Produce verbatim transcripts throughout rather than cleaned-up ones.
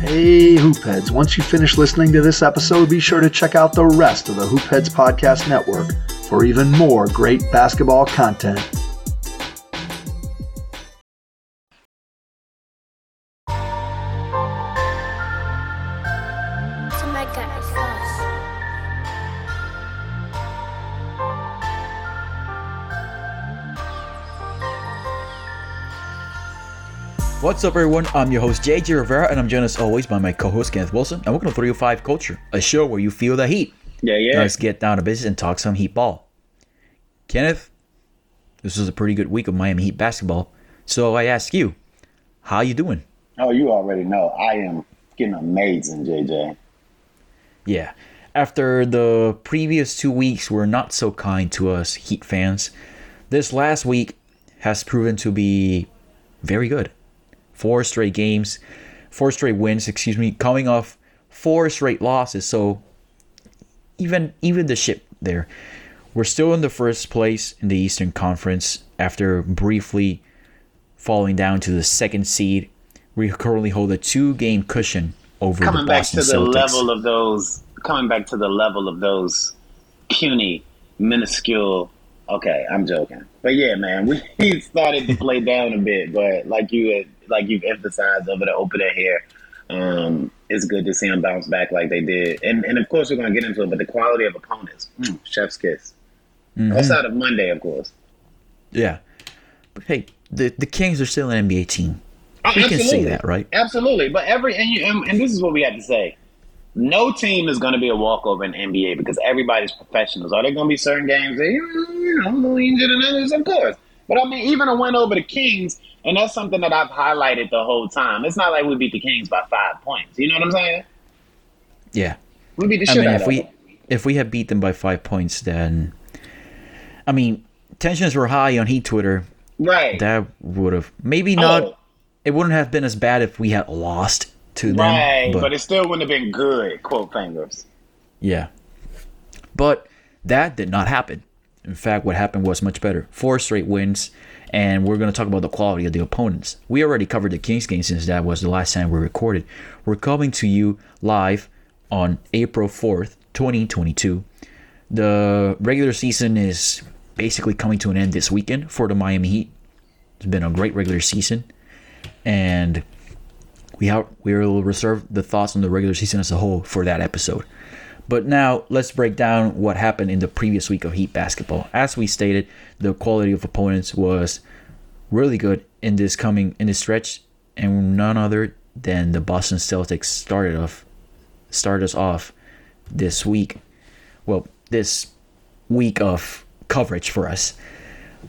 Hey, Hoopheads, once you finish listening to this episode, be sure to check out the rest of the Hoopheads Podcast Network for even more great basketball content. What's up, everyone? I'm your host, J J Rivera, and I'm joined as always by my co-host, Kenneth Wilson, and welcome to three oh five Culture, a show where you feel the heat. Yeah, yeah. Now let's get down to business and talk some Heat ball. Kenneth, this was a pretty good week of Miami Heat basketball, so I ask you, how you doing? Oh, you already know. I am getting amazing, J J. Yeah. After the previous two weeks were not so kind to us Heat fans, this last week has proven to be very good. Four straight games, four straight wins, excuse me, coming off four straight losses. So even even the ship there. We're still in the first place in the Eastern Conference after briefly falling down to the second seed. We currently hold a two-game cushion over coming the Boston Celtics. Coming back to the level of those, coming back to the level of those puny, minuscule. Okay, I'm joking, but yeah, man, we started to play down a bit, but like you had, like you've emphasized over the opener here, um, it's good to see them bounce back like they did, and and of course we're gonna get into it, but the quality of opponents, mm, chef's kiss, mm-hmm. outside of Monday, of course. Yeah, but hey, the the Kings are still an N B A team. Oh, you can say that, right? Absolutely, but every and, you, and and this is what we have to say. No team is going to be a walkover in the N B A because everybody's professionals. Are there going to be certain games that, you know, more injured than others? Of course. But, I mean, even a win over the Kings, and that's something that I've highlighted the whole time. It's not like we beat the Kings by five points. You know what I'm saying? Yeah. We beat the shit I mean, out if of we, them. If we had beat them by five points, then, I mean, tensions were high on Heat Twitter. Right. That would have maybe not. Oh. It wouldn't have been as bad if we had lost to them, right, but, but it still wouldn't have been good, quote fingers. Yeah. But that did not happen. In fact, what happened was much better. Four straight wins, and we're going to talk about the quality of the opponents. We already covered the Kings game since that was the last time we recorded. We're coming to you live on April fourth, twenty twenty-two. The regular season is basically coming to an end this weekend for the Miami Heat. It's been a great regular season, and We have, we will reserve the thoughts on the regular season as a whole for that episode. But now let's break down what happened in the previous week of Heat basketball. As we stated, the quality of opponents was really good in this coming in this stretch, and none other than the Boston Celtics started off started us off this week. Well, this week of coverage for us.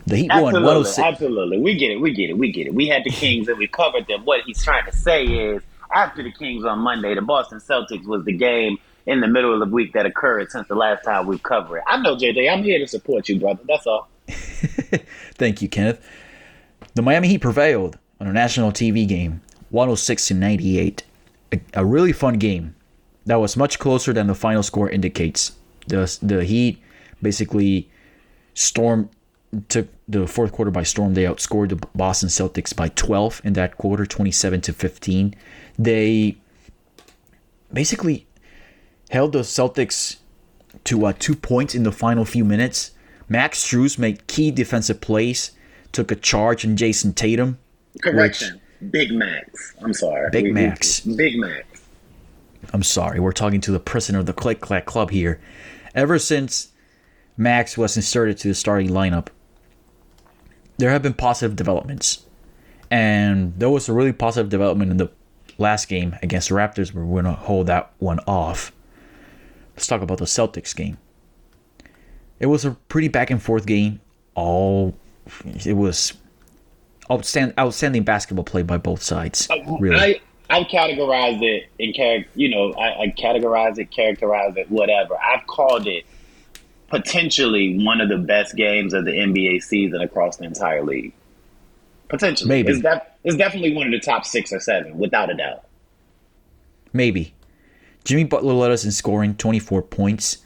The Heat absolutely, won one oh six. Absolutely. We get it. We get it. We get it. We had the Kings and we covered them. What he's trying to say is after the Kings on Monday, the Boston Celtics was the game in the middle of the week that occurred since the last time we covered it. I know, J J. I'm here to support you, brother. That's all. Thank you, Kenneth. The Miami Heat prevailed on a national T V game, one oh six to ninety-eight. A, a really fun game that was much closer than the final score indicates. The, the Heat basically stormed took the fourth quarter by storm. They outscored the Boston Celtics by twelve in that quarter, twenty-seven to fifteen. They basically held the Celtics to uh, two points in the final few minutes. Max Strus made key defensive plays, took a charge on Jason Tatum. Correction. Which, Big Max. I'm sorry. Big we, Max. We, Big Max. I'm sorry. We're talking to the prisoner of the Click Clack Club here. Ever since Max was inserted to the starting lineup, there have been positive developments, and there was a really positive development in the last game against the Raptors, but we're going to hold that one off. Let's talk about the Celtics game. It was a pretty back and forth game. All it was outstand, outstanding basketball play by both sides. Really, I, I categorize it and char- you know I, I categorize it, characterize it, whatever. I've called it potentially one of the best games of the N B A season across the entire league. Potentially. Maybe. It's, def- it's definitely one of the top six or seven, without a doubt. Maybe. Jimmy Butler led us in scoring, twenty-four points,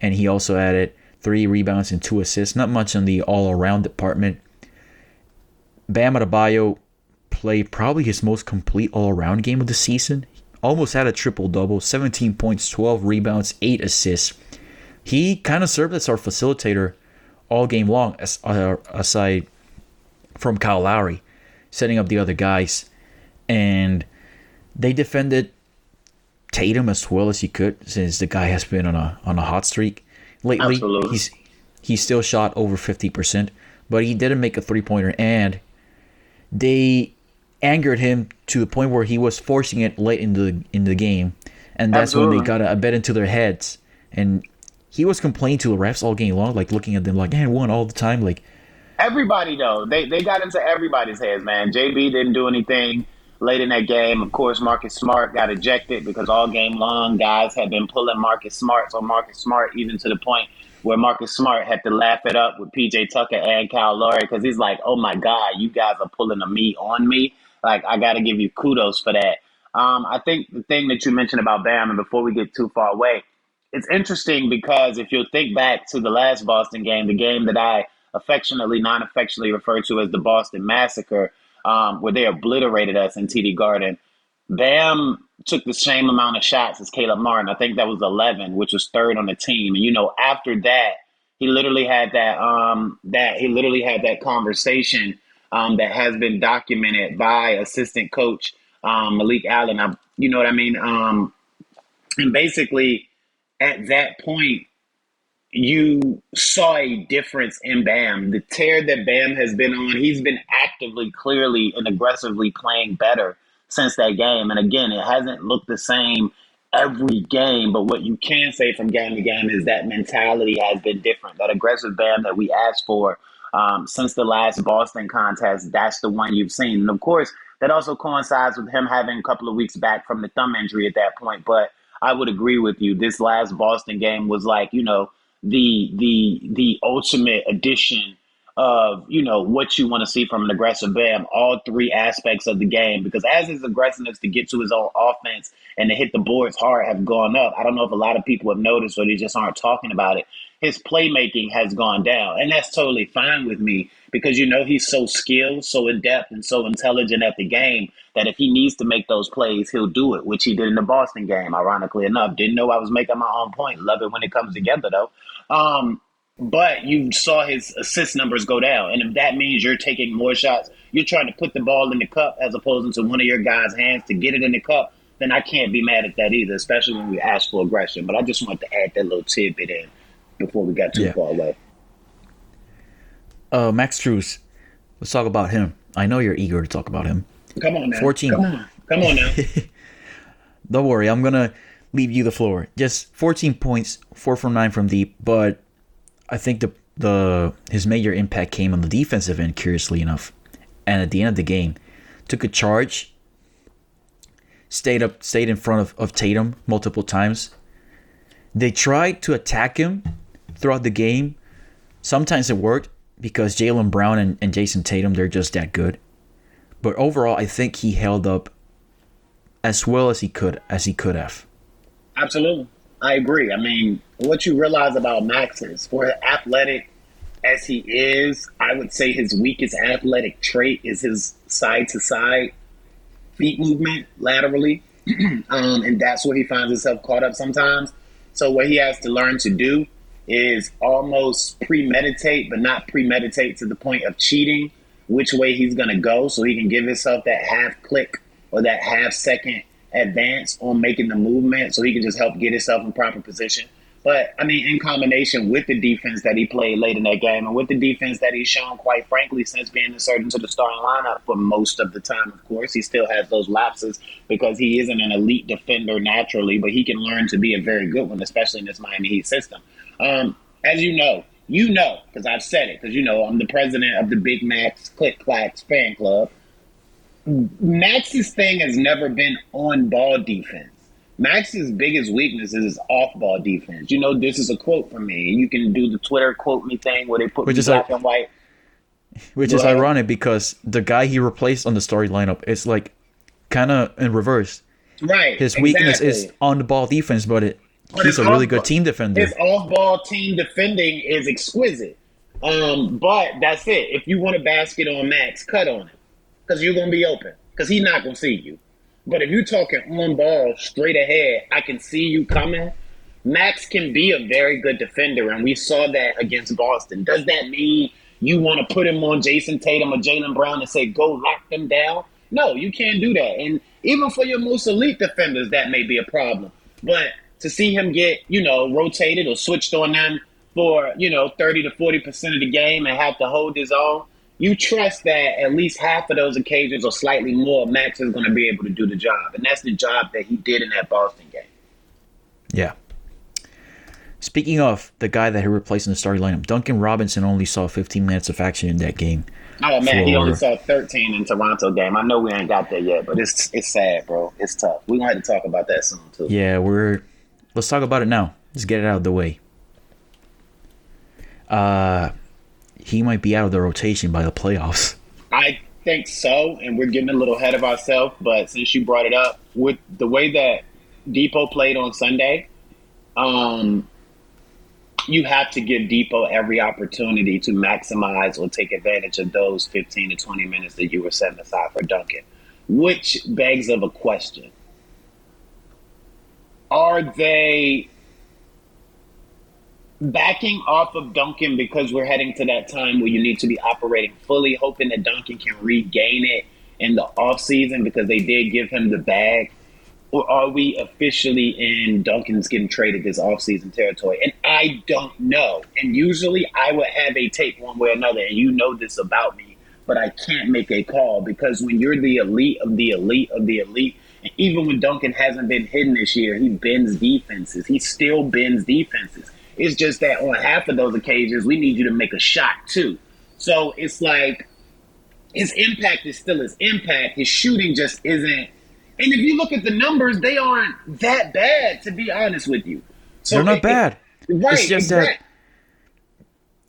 and he also added three rebounds and two assists. Not much on the all-around department. Bam Adebayo played probably his most complete all-around game of the season. almost had a triple-double, seventeen points, twelve rebounds, eight assists. He kind of served as our facilitator all game long, as, uh, aside from Kyle Lowry, setting up the other guys. And they defended Tatum as well as he could, since the guy has been on a on a hot streak lately. Absolutely. He's he still shot over fifty percent, but he didn't make a three-pointer, and they angered him to the point where he was forcing it late in the in the game, and that's Absolutely. when they got a, a bet into their heads. And he was complaining to the refs all game long, like looking at them like, man, one all the time. Like everybody though, they they got into everybody's heads, man. J B didn't do anything late in that game. Of course, Marcus Smart got ejected because all game long guys had been pulling Marcus Smart. So Marcus Smart, even to the point where Marcus Smart had to laugh it up with P J Tucker and Kyle Lowry, because he's like, oh my God, you guys are pulling a me on me. Like, I got to give you kudos for that. Um, I think the thing that you mentioned about Bam, and before we get too far away, it's interesting because if you'll think back to the last Boston game, the game that I affectionately, non-affectionately refer to as the Boston Massacre, um, where they obliterated us in T D Garden, Bam took the same amount of shots as Caleb Martin. I think that was eleven, which was third on the team. And, you know, after that, he literally had that, um, that, he literally had that conversation Um, that has been documented by assistant coach um, Malik Allen. I, you know what I mean? Um, and basically, at that point, you saw a difference in Bam. The tear that Bam has been on, he's been actively, clearly, and aggressively playing better since that game. And again, it hasn't looked the same every game, but what you can say from game to game is that mentality has been different. That aggressive Bam that we asked for Um, since the last Boston contest, that's the one you've seen. And of course, that also coincides with him having a couple of weeks back from the thumb injury at that point. But I would agree with you. This last Boston game was like, you know, the the the ultimate edition of, you know, what you want to see from an aggressive Bam, all three aspects of the game. Because as his aggressiveness to get to his own offense and to hit the boards hard have gone up, I don't know if a lot of people have noticed or they just aren't talking about it. His playmaking has gone down, and that's totally fine with me because, you know, he's so skilled, so in-depth, and so intelligent at the game that if he needs to make those plays, he'll do it, which he did in the Boston game, ironically enough. Didn't know I was making my own point. Love it when it comes together, though. Um, but you saw his assist numbers go down, and if that means you're taking more shots, you're trying to put the ball in the cup as opposed to one of your guys' hands to get it in the cup, then I can't be mad at that either, especially when we ask for aggression. But I just wanted to add that little tidbit in before we got too yeah. far away. Uh, Max Strus, let's talk about him. I know you're eager to talk about him. Come on now. fourteen. Come on, Come on now. Don't worry, I'm going to leave you the floor. Just fourteen points, four from nine from deep, but I think the the his major impact came on the defensive end, curiously enough. And at the end of the game, took a charge, stayed up, stayed in front of, of Tatum multiple times. They tried to attack him throughout the game. Sometimes it worked because Jaylen Brown and, and Jason Tatum, they're just that good. But overall, I think he held up as well as he could, as he could have. Absolutely. I agree. I mean, what you realize about Max is, for athletic as he is, I would say his weakest athletic trait is his side-to-side feet movement laterally. um, and that's where he finds himself caught up sometimes. So what he has to learn to do is almost premeditate, but not premeditate to the point of cheating which way he's going to go, so he can give himself that half click or that half second advance on making the movement, so he can just help get himself in proper position. But, I mean, in combination with the defense that he played late in that game and with the defense that he's shown, quite frankly, since being inserted into the starting lineup for most of the time, of course, he still has those lapses because he isn't an elite defender naturally, but he can learn to be a very good one, especially in this Miami Heat system. Um, as you know, you know, because I've said it, because, you know, I'm the president of the Big Max Click Clacks fan club. Max's thing has never been on-ball defense. Max's biggest weakness is his off-ball defense. You know, this is a quote from me. You can do the Twitter quote me thing where they put which me black I- and white. Which well, is ironic because the guy he replaced on the starting lineup is like kind of in reverse. Right. His exactly. weakness is on-the-ball defense, but, it, but he's a really good team defender. His off-ball team defending is exquisite. Um, but that's it. If you want a basket on Max, cut on him because you're going to be open because he's not going to see you. But if you're talking on ball, straight ahead, I can see you coming. Max can be a very good defender, and we saw that against Boston. Does that mean you want to put him on Jason Tatum or Jaylen Brown and say, go lock them down? No, you can't do that. And even for your most elite defenders, that may be a problem. But to see him get, you know, rotated or switched on them for, you know, thirty to forty percent of the game and have to hold his own, you trust that at least half of those occasions or slightly more, Max is going to be able to do the job. And that's the job that he did in that Boston game. Yeah. Speaking of the guy that he replaced in the starting lineup, Duncan Robinson only saw fifteen minutes of action in that game. Oh, man, for... he only saw thirteen in Toronto game. I know we ain't got there yet, but it's it's sad, bro. It's tough. We're going to have to talk about that soon, too. Yeah, we're – let's talk about it now. Let's get it out of the way. Uh, he might be out of the rotation by the playoffs. I think so, and we're getting a little ahead of ourselves, but since you brought it up, with the way that Depot played on Sunday, um – you have to give Depot every opportunity to maximize or take advantage of those fifteen to twenty minutes that you were setting aside for Duncan, which begs of a question. Are they backing off of Duncan because we're heading to that time where you need to be operating fully, hoping that Duncan can regain it in the offseason because they did give him the bag? Or are we officially in Duncan's getting traded this offseason territory? And I don't know. And usually I would have a take one way or another, and you know this about me, but I can't make a call because when you're the elite of the elite of the elite, and even when Duncan hasn't been hidden this year, he bends defenses. He still bends defenses. It's just that on half of those occasions, we need you to make a shot too. So it's like his impact is still his impact. His shooting just isn't. And if you look at the numbers, they aren't that bad, to be honest with you. So They're not it, bad. It, right, it's just exactly. that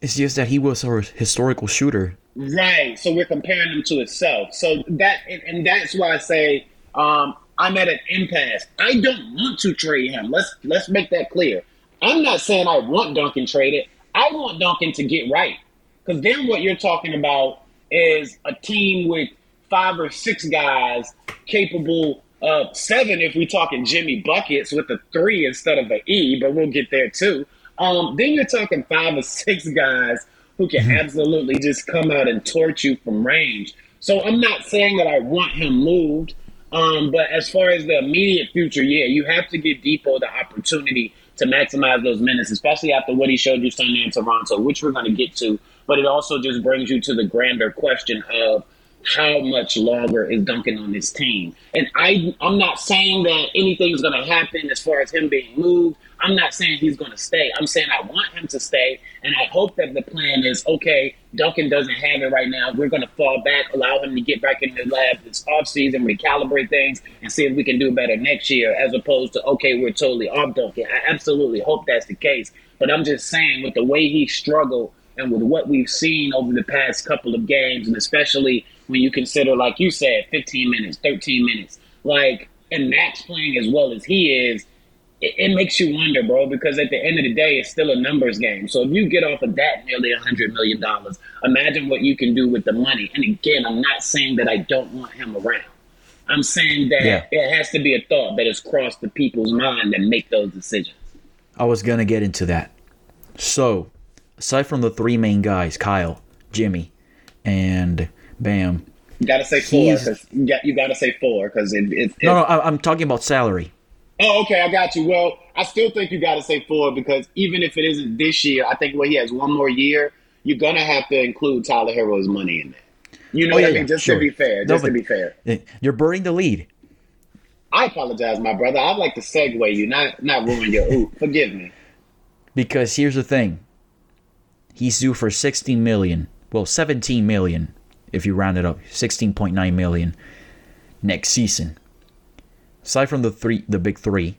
It's just that he was a historical shooter. Right, so we're comparing him to itself. So that, and, and that's why I say um, I'm at an impasse. I don't want to trade him. Let's let's make that clear. I'm not saying I want Duncan traded. I want Duncan to get right. Because then what you're talking about is a team with five or six guys capable of seven if we're talking Jimmy Buckets with a three instead of an E, but we'll get there too. Um, then you're talking five or six guys who can mm-hmm. absolutely just come out and torch you from range. So I'm not saying that I want him moved, um, but as far as the immediate future, yeah, you have to give Depot the opportunity to maximize those minutes, especially after what he showed you Sunday in Toronto, which we're going to get to. But it also just brings you to the grander question of, how much longer is Duncan on this team? And I, I'm not saying that anything's going to happen as far as him being moved. I'm not saying he's going to stay. I'm saying I want him to stay, and I hope that the plan is, okay, Duncan doesn't have it right now. We're going to fall back, allow him to get back in the lab this offseason, recalibrate things, and see if we can do better next year as opposed to, okay, we're totally off Duncan. I absolutely hope that's the case. But I'm just saying with the way he struggled and with what we've seen over the past couple of games, and especially when you consider, like you said, fifteen minutes, thirteen minutes, like, and Max playing as well as he is, it, it makes you wonder, bro, because at the end of the day, it's still a numbers game. So if you get off of that nearly one hundred million dollars, imagine what you can do with the money. And again, I'm not saying that I don't want him around. I'm saying that yeah. it has to be a thought that has crossed the people's mind that make those decisions. I was going to get into that. So aside from the three main guys, Kyle, Jimmy, and Bam. You gotta say four. Cause you gotta say four because it, it, it. No, no, I'm talking about salary. Oh, okay, I got you. Well, I still think you gotta say four because even if it isn't this year, I think when he has one more year, you're gonna have to include Tyler Hero's money in that. You know oh, what yeah, I mean? Yeah, just sure. to be fair, just no, to be fair, you're burning the lead. I apologize, my brother. I'd like to segue you, not not ruin your. Ooh, forgive me. Because here's the thing, he's due for sixteen million. Well, seventeen million. If you round it up, sixteen point nine million next season. Aside from the three, the big three,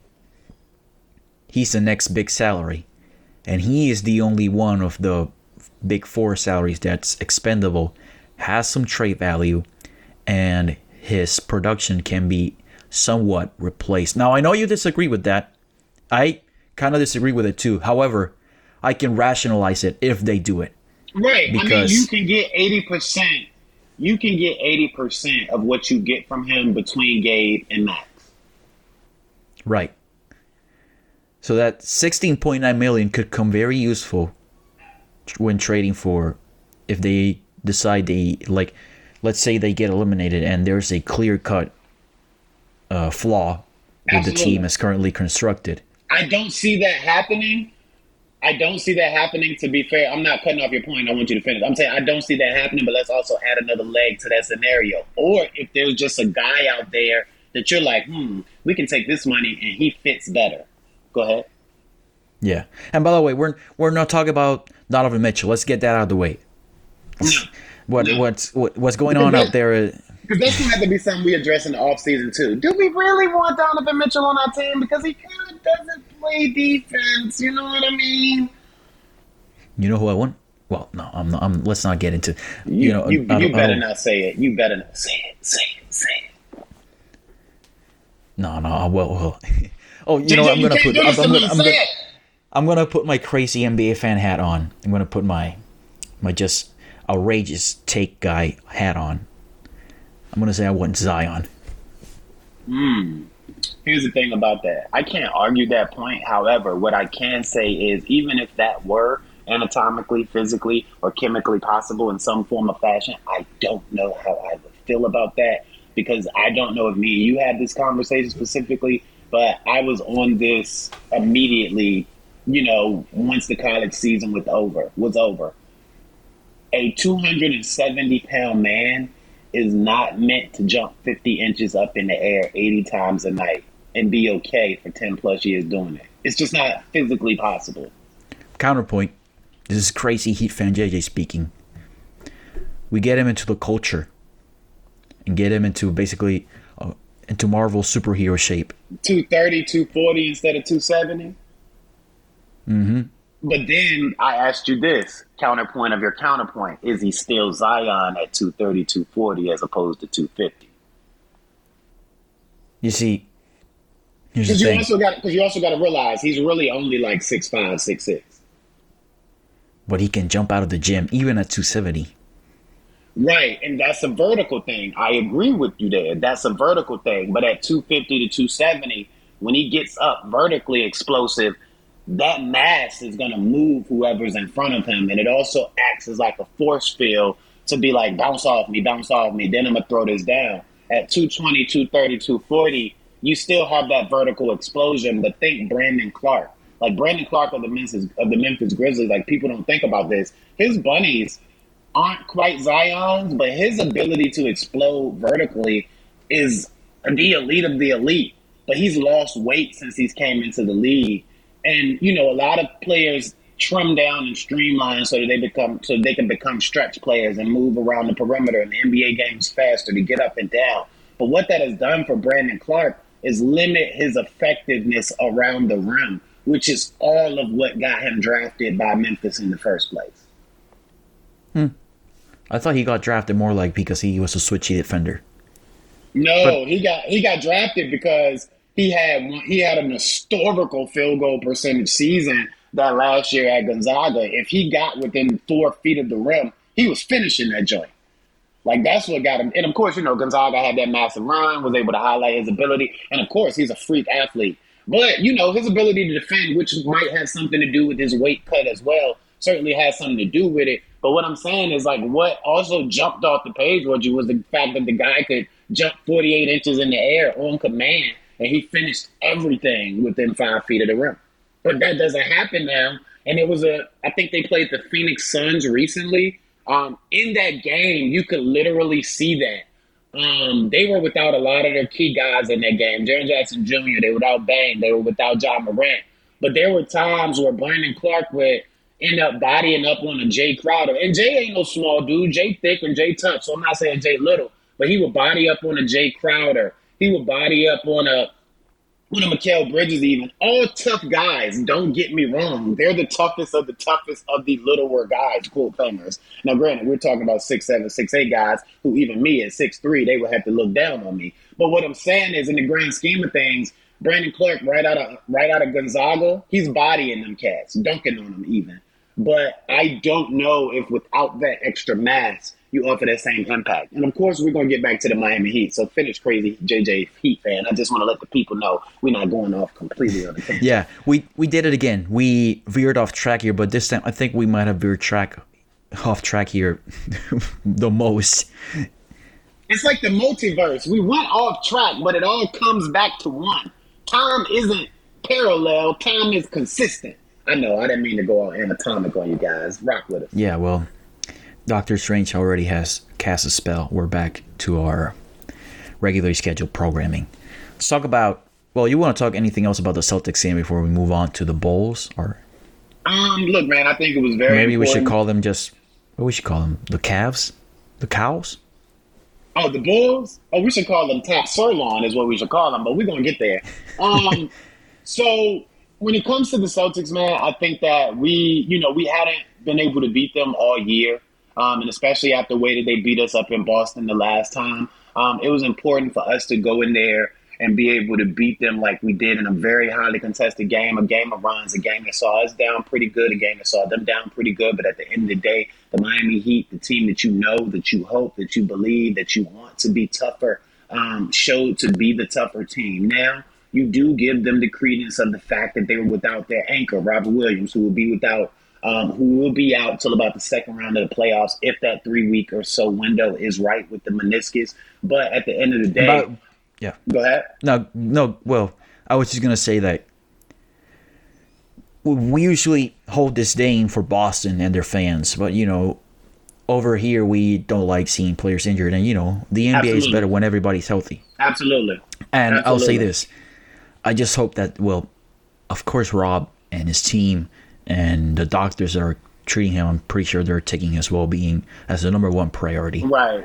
he's the next big salary, and he is the only one of the big four salaries that's expendable, has some trade value, and his production can be somewhat replaced. Now, I know you disagree with that. I kind of disagree with it too. However, I can rationalize it if they do it. Right. Because I mean, you can get eighty percent you can get eighty percent of what you get from him between Gabe and Max. Right. So that sixteen point nine million dollars could come very useful when trading for, if they decide they, like, let's say they get eliminated and there's a clear-cut uh, flaw with the team as currently constructed. I don't see that happening. I don't see that happening, to be fair. I'm not cutting off your point. I want you to finish. I'm saying I don't see that happening, but let's also add another leg to that scenario. Or if there's just a guy out there that you're like, hmm, we can take this money and he fits better. Go ahead. Yeah. And by the way, we're we're not talking about Donovan Mitchell. Let's get that out of the way. No. What, no. What's, what, what's going on out there is... Because that's going to have to be something we address in the offseason, too. Do we really want Donovan Mitchell on our team? Because he kind of doesn't play defense. You know what I mean? You know who I want? Well, no, I'm not. I'm, let's not get into... You, you, know, you, you better not say it. You better not say it. Say it. Say it. No, no, I will. will. Oh, you J J, know what? I'm going to put... I'm, I'm, gonna, I'm, gonna, I'm gonna put my crazy N B A fan hat on. I'm going to put my my just outrageous take guy hat on. I'm going to say I want Zion. Hmm. Here's the thing about that. I can't argue that point. However, what I can say is even if that were anatomically, physically, or chemically possible in some form or fashion, I don't know how I would feel about that, because I don't know if me and you had this conversation specifically, but I was on this immediately, you know, once the college season was over. Was over. A two hundred seventy pound man is not meant to jump fifty inches up in the air eighty times a night and be okay for ten plus years doing it. It's just not physically possible. Counterpoint. This is crazy Heat fan J J speaking. We get him into the culture and get him into basically uh, into Marvel superhero shape. two thirty, two forty instead of two seventy? Mm-hmm. But then I asked you this, counterpoint of your counterpoint. Is he still Zion at two thirty, two forty as opposed to two fifty? You see, here's the thing. Because you also got to realize he's really only like six five, six six. But he can jump out of the gym even at two seventy. Right, and that's a vertical thing. I agree with you there. That's a vertical thing. But at two fifty to two seventy, when he gets up vertically explosive, that mass is going to move whoever's in front of him. And it also acts as like a force field to be like, bounce off me, bounce off me. Then I'm going to throw this down. At two twenty, two thirty, two forty, you still have that vertical explosion. But think Brandon Clark. Like Brandon Clark of the Memphis, of the Memphis Grizzlies, like people don't think about this. His bunnies aren't quite Zion's, but his ability to explode vertically is the elite of the elite. But he's lost weight since he's came into the league. And, you know, a lot of players trim down and streamline so that they become so they can become stretch players and move around the perimeter. And the N B A game is faster to get up and down. But what that has done for Brandon Clark is limit his effectiveness around the rim, which is all of what got him drafted by Memphis in the first place. Hmm. I thought he got drafted more like because he was a switchy defender. No, but- he got he got drafted because He had one, he had an historical field goal percentage season that last year at Gonzaga. If he got within four feet of the rim, he was finishing that joint. Like, that's what got him. And, of course, you know, Gonzaga had that massive run, was able to highlight his ability. And, of course, he's a freak athlete. But, you know, his ability to defend, which might have something to do with his weight cut as well, certainly has something to do with it. But what I'm saying is, like, what also jumped off the page was the fact that the guy could jump forty-eight inches in the air on command. And he finished everything within five feet of the rim. But that doesn't happen now. And it was a, I think they played the Phoenix Suns recently. Um, in that game, you could literally see that. Um, they were without a lot of their key guys in that game. Jaren Jackson Junior, they were without Bane. They were without Ja Morant. But there were times where Brandon Clark would end up bodying up on a Jay Crowder. And Jay ain't no small dude. Jay thick and Jay tough. So I'm not saying Jay little. But he would body up on a Jay Crowder. He would body up on a, on a Mikal Bridges even. All tough guys, don't get me wrong. They're the toughest of the toughest of the littler guys, quote famers. Now, granted, we're talking about six seven, six eight guys who even me at six three, they would have to look down on me. But what I'm saying is, in the grand scheme of things, Brandon Clark right out of right out of Gonzaga, he's bodying them cats, dunking on them even. But I don't know if without that extra mass, you offer that same impact. And, of course, we're going to get back to the Miami Heat. So finish, crazy J J Heat fan. I just want to let the people know we're not going off completely on the Yeah, we, we did it again. We veered off track here, but this time I think we might have veered track off track here the most. It's like the multiverse. We went off track, but it all comes back to one. Time isn't parallel. Time is consistent. I know. I didn't mean to go all anatomic on you guys. Rock with us. Yeah, well, Doctor Strange already has cast a spell. We're back to our regularly scheduled programming. Let's talk about, well, you want to talk anything else about the Celtics game before we move on to the Bulls? Or um, look, man, I think it was very Maybe important. We should call them just, what we should call them? The Cavs? The Cows? Oh, the Bulls? Oh, we should call them Tap Sirloin is what we should call them, but we're going to get there. Um, so when it comes to the Celtics, man, I think that we, you know, we hadn't been able to beat them all year. Um, and especially after the way that they beat us up in Boston the last time, um, it was important for us to go in there and be able to beat them like we did in a very highly contested game, a game of runs, a game that saw us down pretty good, a game that saw them down pretty good. But at the end of the day, the Miami Heat, the team that you know, that you hope, that you believe, that you want to be tougher, um, showed to be the tougher team. Now, you do give them the credence of the fact that they were without their anchor, Robert Williams, who will be without Um, who will be out till about the second round of the playoffs if that three-week or so window is right with the meniscus. But at the end of the day, About, yeah, go ahead. No, no. Well, I was just gonna say that we usually hold disdain for Boston and their fans, but you know, over here we don't like seeing players injured, and you know, the N B A Absolutely. Is better when everybody's healthy. Absolutely. And Absolutely. I'll say this: I just hope that, well, of course, Rob and his team. And the doctors that are treating him, I'm pretty sure they're taking his well-being as the number one priority. Right.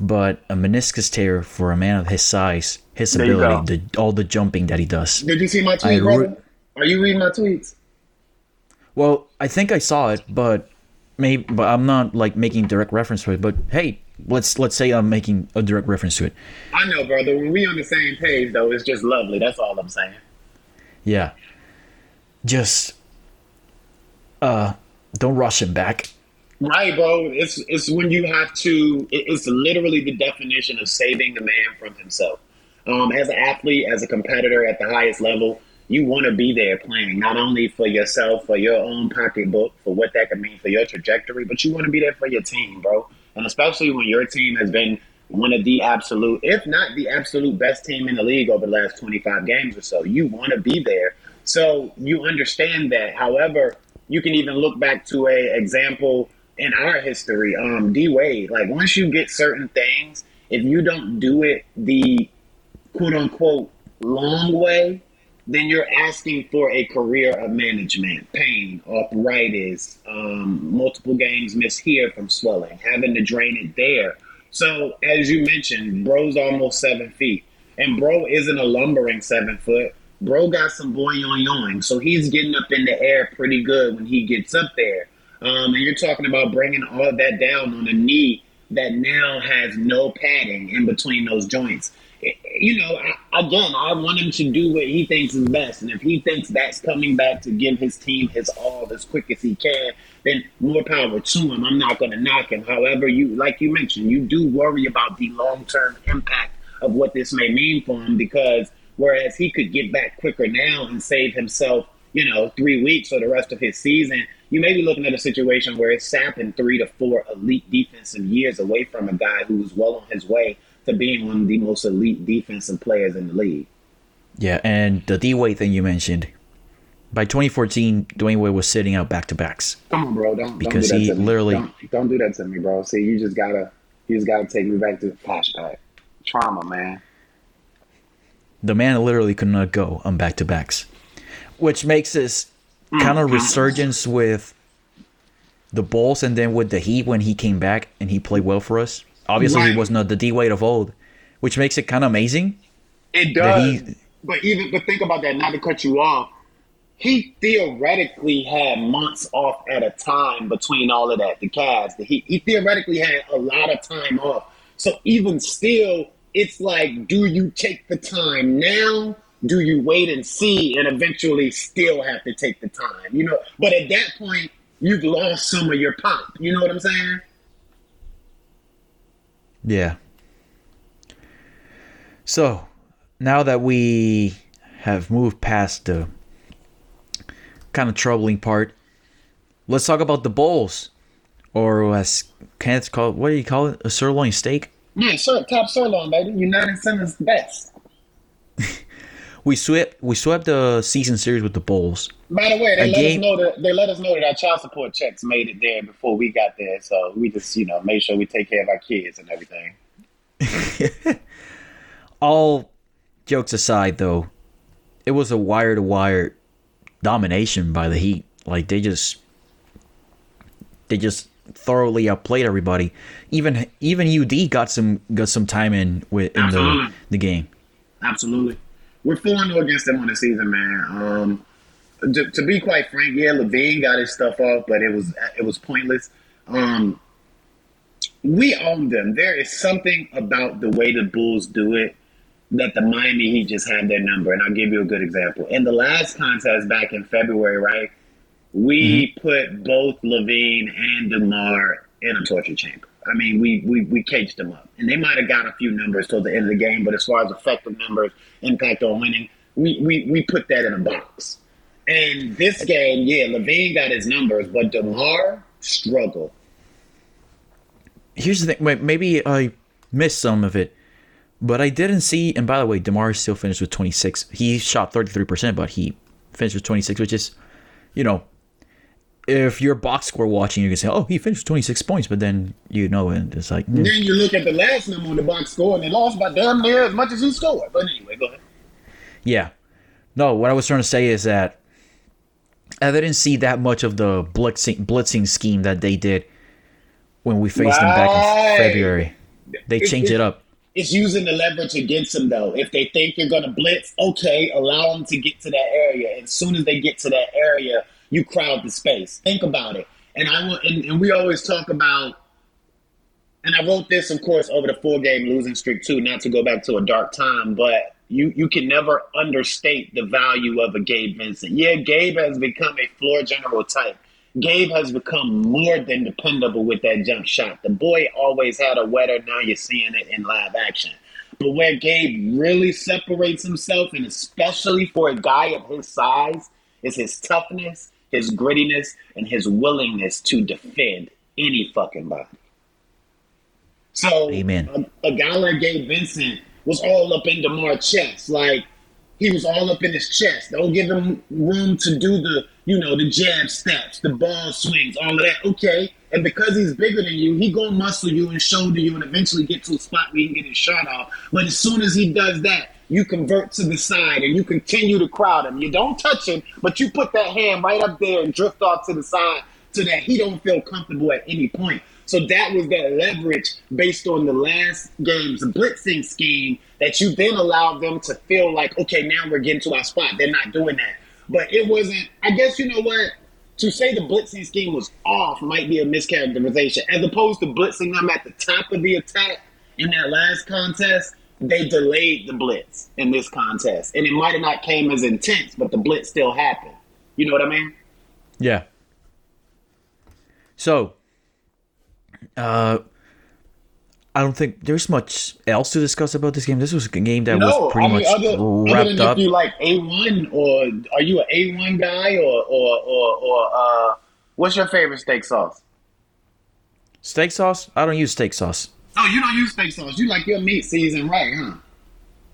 But a meniscus tear for a man of his size, his there ability, the, all the jumping that he does. Did you see my tweet, I, brother? Are you reading my tweets? Well, I think I saw it, but maybe, but I'm not like making direct reference to it. But hey, let's let's say I'm making a direct reference to it. I know, brother. When we on the same page, though, it's just lovely. That's all I'm saying. Yeah. Just. Uh, don't rush him back. Right, bro. It's it's when you have to. It's literally the definition of saving the man from himself. Um, as an athlete, as a competitor at the highest level, you want to be there playing not only for yourself, for your own pocketbook, for what that could mean for your trajectory, but you want to be there for your team, bro. And especially when your team has been one of the absolute, if not the absolute best team in the league over the last twenty-five games or so, you want to be there. So you understand that. However, you can even look back to a example in our history, um, D Wade. Like once you get certain things, if you don't do it the quote unquote long way, then you're asking for a career of management, pain, arthritis, um, multiple games missed here from swelling, having to drain it there. So as you mentioned, bro's almost seven feet and bro isn't a lumbering seven foot. Bro got some boing-oing-oing, so he's getting up in the air pretty good when he gets up there. Um, and you're talking about bringing all of that down on a knee that now has no padding in between those joints. It, you know, I, again, I want him to do what he thinks is best. And if he thinks that's coming back to give his team his all as quick as he can, then more power to him. I'm not going to knock him. However, you, like you mentioned, you do worry about the long-term impact of what this may mean for him because whereas he could get back quicker now and save himself, you know, three weeks or the rest of his season, you may be looking at a situation where it's sapping three to four elite defensive years away from a guy who was well on his way to being one of the most elite defensive players in the league. Yeah, and the D-Wade thing you mentioned, by twenty fourteen, Dwayne Wade was sitting out back-to-backs. Come on, bro, don't, because don't do that he to me. Literally don't, don't do that to me, bro. See, you just gotta, you just gotta take me back to the posh pack. Trauma, man. The man literally could not go on back-to-backs, which makes this kind of resurgence with the Bulls and then with the Heat when he came back and he played well for us. Obviously, right. He was not the D-Wade of old, which makes it kind of amazing. It does. He, but even but think about that, not to cut you off. He theoretically had months off at a time between all of that, the Cavs. The Heat. He theoretically had a lot of time off. So even still, it's like, do you take the time now? Do you wait and see and eventually still have to take the time? You know, but at that point, you've lost some of your pop. You know what I'm saying? Yeah. So, now that we have moved past the kind of troubling part, let's talk about the Bulls. Or as Kenneth's called, what do you call it? A sirloin steak? Yeah, sure, top sirloin, baby. United Center's the best. We swept we swept the season series with the Bulls. By the way, they a let game, us know that they let us know that our child support checks made it there before we got there, so we just, you know, made sure we take care of our kids and everything. All jokes aside though, it was a wire to wire domination by the Heat. Like they just they just thoroughly outplayed everybody. Even even U D got some got some time in with in the, the game. Absolutely. We're four and oh against them on the season, man. Um, to, to be quite frank, yeah, Levine got his stuff off, but it was it was pointless. Um, we owned them. There is something about the way the Bulls do it that the Miami Heat just had their number, and I'll give you a good example. In the last contest back in February, right, we mm-hmm. put both Levine and DeMar in a torture chamber. I mean, we, we we caged them up. And they might have got a few numbers till the end of the game, but as far as effective numbers, impact on winning, we, we, we put that in a box. And this game, yeah, Levine got his numbers, but DeMar struggled. Here's the thing. Wait, maybe I missed some of it, but I didn't see – and by the way, DeMar still finished with twenty-six. He shot thirty-three percent, but he finished with twenty-six, which is, you know – if you're a box score watching, you can say, oh, he finished twenty-six points, but then, you know, and it's like... Mm. Then you look at the last number on the box score, and they lost by damn near as much as he scored. But anyway, go ahead. Yeah. No, what I was trying to say is that I didn't see that much of the blitzing, blitzing scheme that they did when we faced right. them back in February. They it, changed it, it up. It's using the leverage against them, though. If they think you're going to blitz, okay, allow them to get to that area. And as soon as they get to that area... you crowd the space. Think about it. And I will, and, and we always talk about, and I wrote this, of course, over the four-game losing streak, too, not to go back to a dark time, but you, you can never understate the value of a Gabe Vincent. Yeah, Gabe has become a floor general type. Gabe has become more than dependable with that jump shot. The boy always had a wetter, now you're seeing it in live action. But where Gabe really separates himself, and especially for a guy of his size, is his toughness, his grittiness, and his willingness to defend any fucking body. So Amen. A, a guy like Gabe Vincent was all up in DeMar's chest. Like, he was all up in his chest. Don't give him room to do the, you know, the jab steps, the ball swings, all of that. Okay, and because he's bigger than you, he gonna muscle you and shoulder you and eventually get to a spot where he can get his shot off. But as soon as he does that, you convert to the side and you continue to crowd him. You don't touch him, but you put that hand right up there and drift off to the side so that he don't feel comfortable at any point. So that was that leverage based on the last game's blitzing scheme that you then allowed them to feel like, okay, now we're getting to our spot. They're not doing that. But it wasn't, I guess, you know what? To say the blitzing scheme was off might be a mischaracterization. As opposed to blitzing them at the top of the attack in that last contest, they delayed the blitz in this contest. And it might have not came as intense, but the blitz still happened. You know what I mean? Yeah. So, uh, I don't think there's much else to discuss about this game. This was a game that no, was pretty I mean, much other, wrapped other than up. If you like A one, or are you an A one guy, or or or, or uh, what's your favorite steak sauce? Steak sauce? I don't use steak sauce. Oh, you don't use steak sauce. You like your meat seasoned right, huh?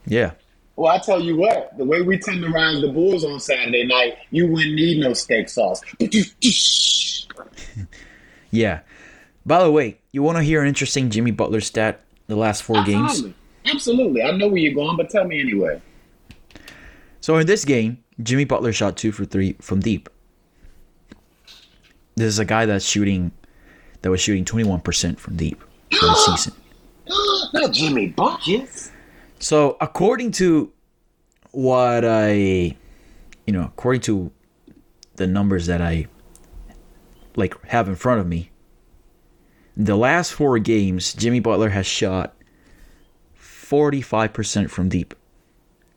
Yeah. Well, I tell you what, the way we tenderize the Bulls on Saturday night, you wouldn't need no steak sauce. Yeah. By the way, you want to hear an interesting Jimmy Butler stat the last four Absolutely. games? Absolutely. I know where you're going, but tell me anyway. So in this game, Jimmy Butler shot two for three from deep. This is a guy that's shooting, that was shooting twenty-one percent from deep. For the season. Not Jimmy Buckets. So according to what I, you know, according to the numbers that I like have in front of me, the last four games, Jimmy Butler has shot forty-five percent from deep,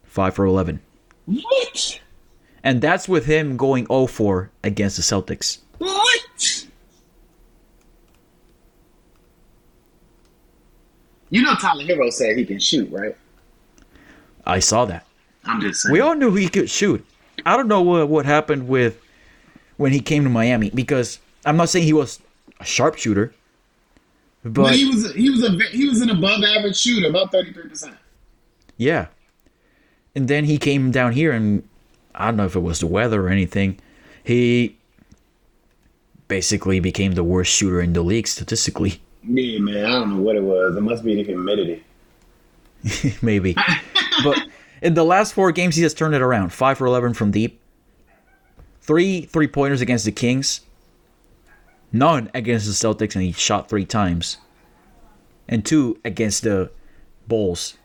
five for eleven. What? And that's with him going oh for against the Celtics. What? You know Tyler Hero said he can shoot, right? I saw that. I'm just saying. We all knew he could shoot. I don't know what, what happened with when he came to Miami, because I'm not saying he was a sharpshooter, but, but he was he was a he was an above average shooter, about thirty-three percent. Yeah, and then he came down here, and I don't know if it was the weather or anything. He basically became the worst shooter in the league statistically. Yeah, man, I don't know what it was. It must be the humidity. Maybe, but in the last four games, he has turned it around. Five for eleven from deep. Three three-pointers against the Kings. None against the Celtics, and he shot three times. And two against the Bulls,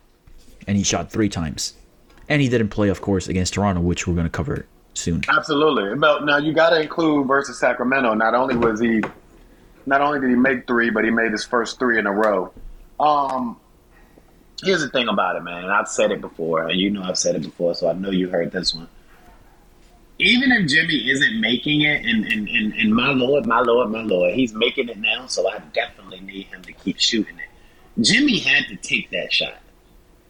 and he shot three times. And he didn't play, of course, against Toronto, which we're going to cover soon. Absolutely. But now you got to include versus Sacramento. Not only was he, not only did he make three, but he made his first three in a row. Um, here's the thing about it, man. I've said it before, and you know I've said it before, so I know you heard this one. Even if Jimmy isn't making it, and, and, and, and my Lord, my Lord, my Lord, he's making it now, so I definitely need him to keep shooting it. Jimmy had to take that shot.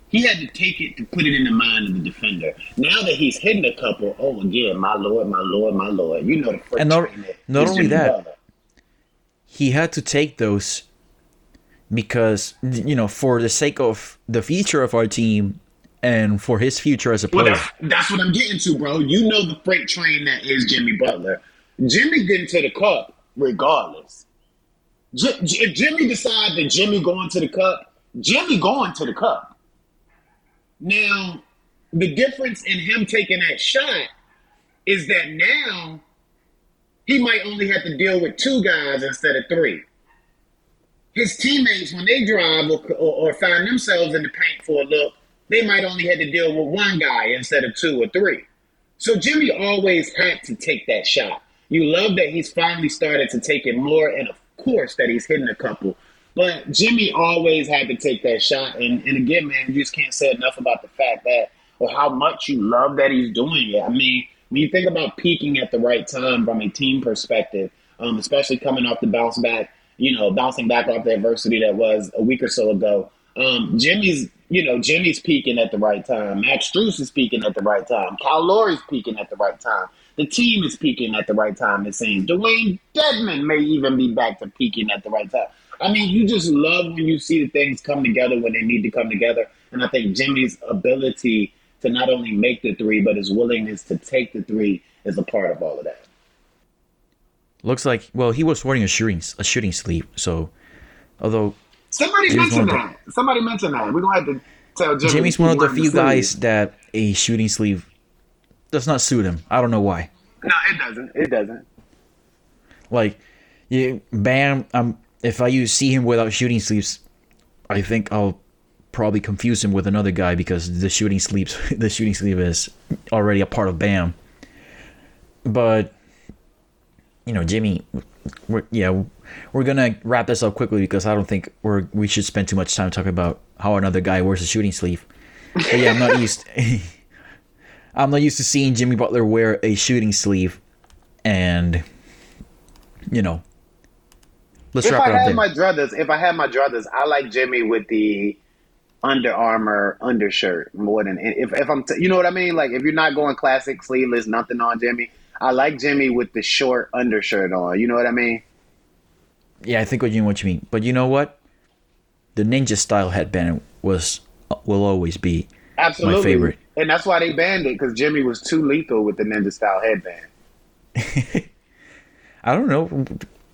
He had to take it to put it in the mind of the defender. Now that he's hitting a couple, oh, again, my Lord, my Lord, my Lord. You know the first. And not, not only that, Butler. He had to take those because, you know, for the sake of the future of our team, and for his future as a player. Well, that's, that's what I'm getting to, bro. You know the freight train that is Jimmy Butler. Jimmy getting to the cup regardless. J- if Jimmy decides that Jimmy going to the cup, Jimmy going to the cup. Now, the difference in him taking that shot is that now he might only have to deal with two guys instead of three. His teammates, when they drive or, or, or find themselves in the paint for a look, they might only have to deal with one guy instead of two or three. So Jimmy always had to take that shot. You love that he's finally started to take it more, and of course that he's hitting a couple. But Jimmy always had to take that shot. And, and again, man, you just can't say enough about the fact that, or how much you love that he's doing it. I mean, when you think about peaking at the right time from a team perspective, um, especially coming off the bounce back, you know, bouncing back off the adversity that was a week or so ago, um, Jimmy's You know, Jimmy's peaking at the right time. Max Strus is peaking at the right time. Kyle Lowry's peaking at the right time. The team is peaking at the right time, it seems. Dwayne Dedman may even be back to peaking at the right time. I mean, you just love when you see the things come together when they need to come together. And I think Jimmy's ability to not only make the three, but his willingness to take the three is a part of all of that. Looks like, well, he was wearing a shooting, a shooting sleeve. So, although... Somebody mentioned that. The, Somebody mentioned that. We're going to have to tell Jimmy. Jimmy's one of the few guys that a shooting sleeve does not suit him. I don't know why. No, it doesn't. It doesn't. Like, yeah, Bam, um, if I you see him without shooting sleeves, I think I'll probably confuse him with another guy because the shooting sleeves, the shooting sleeve is already a part of Bam. But, you know, Jimmy... We're, yeah, we're gonna wrap this up quickly because I don't think we're we should spend too much time talking about how another guy wears a shooting sleeve. But yeah, I'm not used. To, I'm not used to seeing Jimmy Butler wear a shooting sleeve, and you know, let's if wrap I it up. If I had my druthers, if I had my druthers, I like Jimmy with the Under Armour undershirt more than if if I'm t- you know what I mean. Like if you're not going classic sleeveless, nothing on Jimmy. I like Jimmy with the short undershirt on. You know what I mean? Yeah, I think what you know what you mean. But you know what? The ninja style headband was will always be Absolutely. My favorite. And that's why they banned it, because Jimmy was too lethal with the ninja style headband. I don't know.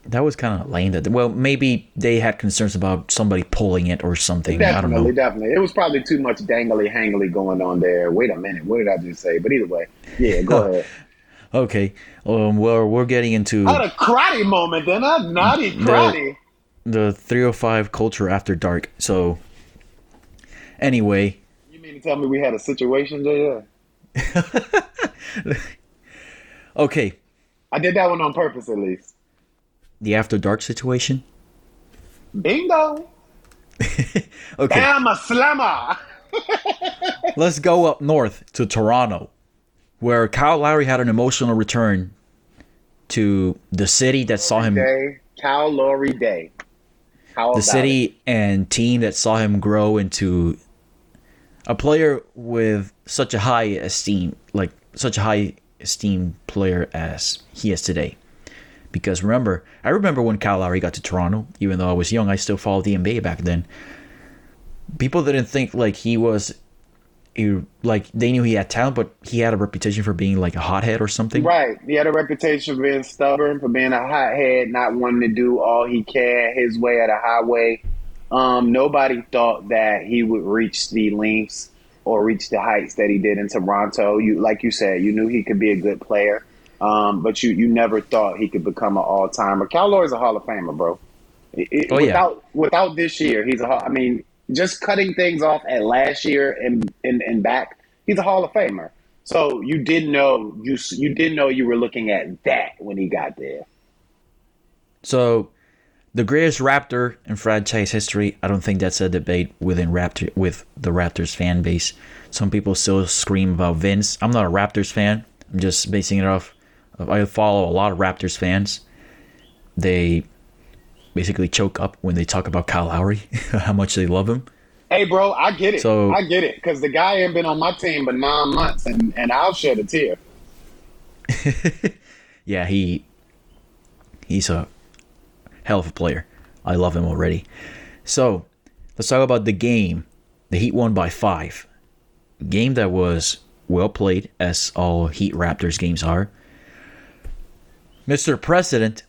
That was kind of lame. That well, maybe they had concerns about somebody pulling it or something. Definitely, I don't know. Definitely, it was probably too much dangly hangly going on there. Wait a minute, what did I just say? But either way, yeah, go ahead. Okay, um, well, we're getting into... I had a karate moment, then. I naughty karate. The, the three oh five Culture After Dark, so... Anyway... You mean to tell me we had a situation, J J? Okay. I did that one on purpose, at least. The After Dark situation? Bingo! Okay. Damn a slammer! Let's go up north to Toronto, where Kyle Lowry had an emotional return to the city that saw him. Day, Kyle Lowry Day. How the city it? and team that saw him grow into a player with such a high esteem, like such a high esteemed player as he is today. Because remember, I remember when Kyle Lowry got to Toronto, even though I was young, I still followed the N B A back then. People didn't think like he was, he, like they knew he had talent, but he had a reputation for being like a hothead or something. Right. He had a reputation for being stubborn, for being a hothead, not wanting to do all he can his way or the highway. Um, nobody thought that he would reach the lengths or reach the heights that he did in Toronto. You, like you said, you knew he could be a good player. Um, but you, you never thought he could become an all-timer. Kyle Lowry's a Hall of Famer, bro. It, oh, without yeah. without this year, he's a Hall – I mean, just cutting things off at last year and, and, and back, he's a Hall of Famer. So you didn't know you you didn't know you were looking at that when he got there. So the greatest Raptor in franchise history, I don't think that's a debate within Raptor with the Raptors fan base. Some people still scream about Vince. I'm not a Raptors fan. I'm just basing it off. I follow a lot of Raptors fans. They basically choke up when they talk about Kyle Lowry, how much they love him. Hey, bro, I get it. So, I get it, because the guy ain't been on my team but nine months, and, and I'll shed a tear. yeah, he he's a hell of a player. I love him already. So let's talk about the game. The Heat won by five. Game that was well played, as all Heat Raptors games are. Mister President,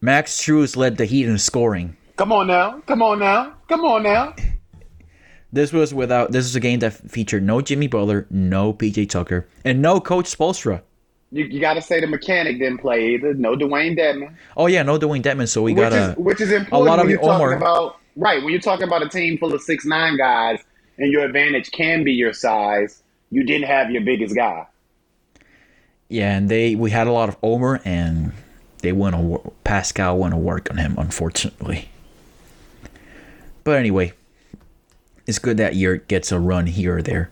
Max Strus led the Heat in scoring. Come on now. Come on now. Come on now. This was without. This is a game that featured no Jimmy Butler, no P J Tucker, and no Coach Spoelstra. You, you got to say the mechanic didn't play either. No Dwayne Dedman. Oh, yeah. No Dwayne Dedman. So we got a Which is important a lot when of you're Omar. talking about. Right. When you're talking about a team full of six nine guys and your advantage can be your size, you didn't have your biggest guy. Yeah, and they we had a lot of Omer, and they went to, Pascal went to work on him, unfortunately. But anyway, it's good that Yurt gets a run here or there.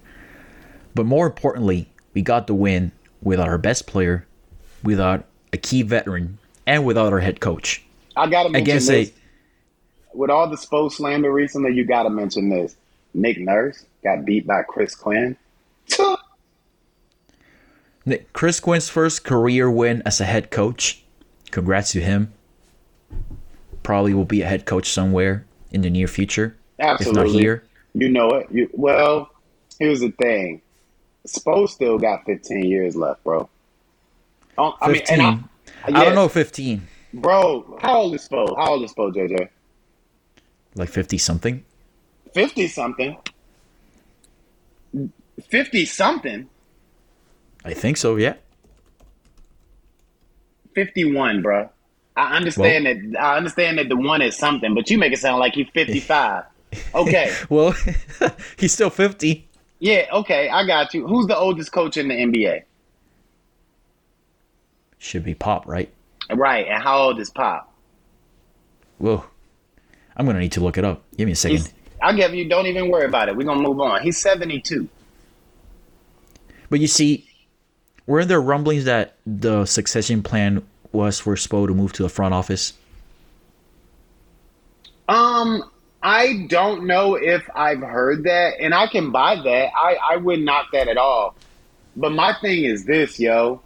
But more importantly, we got the win without our best player, without a key veteran, and without our head coach. I gotta mention Against this. A, With all the Spo slander recently, you gotta mention this. Nick Nurse got beat by Chris Quinn. Chris Quinn's first career win as a head coach. Congrats to him. Probably will be a head coach somewhere in the near future. Absolutely. If not here. You know it. You, well, here's the thing. Spo still got fifteen years left, bro. Um, I mean, and I, yes. I don't know fifteen. Bro, how old is Spo? How old is Spo, J J? Like fifty-something? fifty-something? fifty-something? I think so, yeah. fifty-one, bro. I understand well, that. I understand that the one is something, but you make it sound like he's fifty-five. Okay. Well, he's still fifty. Yeah. Okay, I got you. Who's the oldest coach in the N B A? Should be Pop, right? Right. And how old is Pop? Whoa, I'm gonna need to look it up. Give me a second. He's, I'll give you. Don't even worry about it. We're gonna move on. He's seventy-two. But you see. Were there rumblings that the succession plan was for Spo to move to the front office? Um, I don't know if I've heard that, and I can buy that. I, I wouldn't knock that at all. But my thing is this, yo.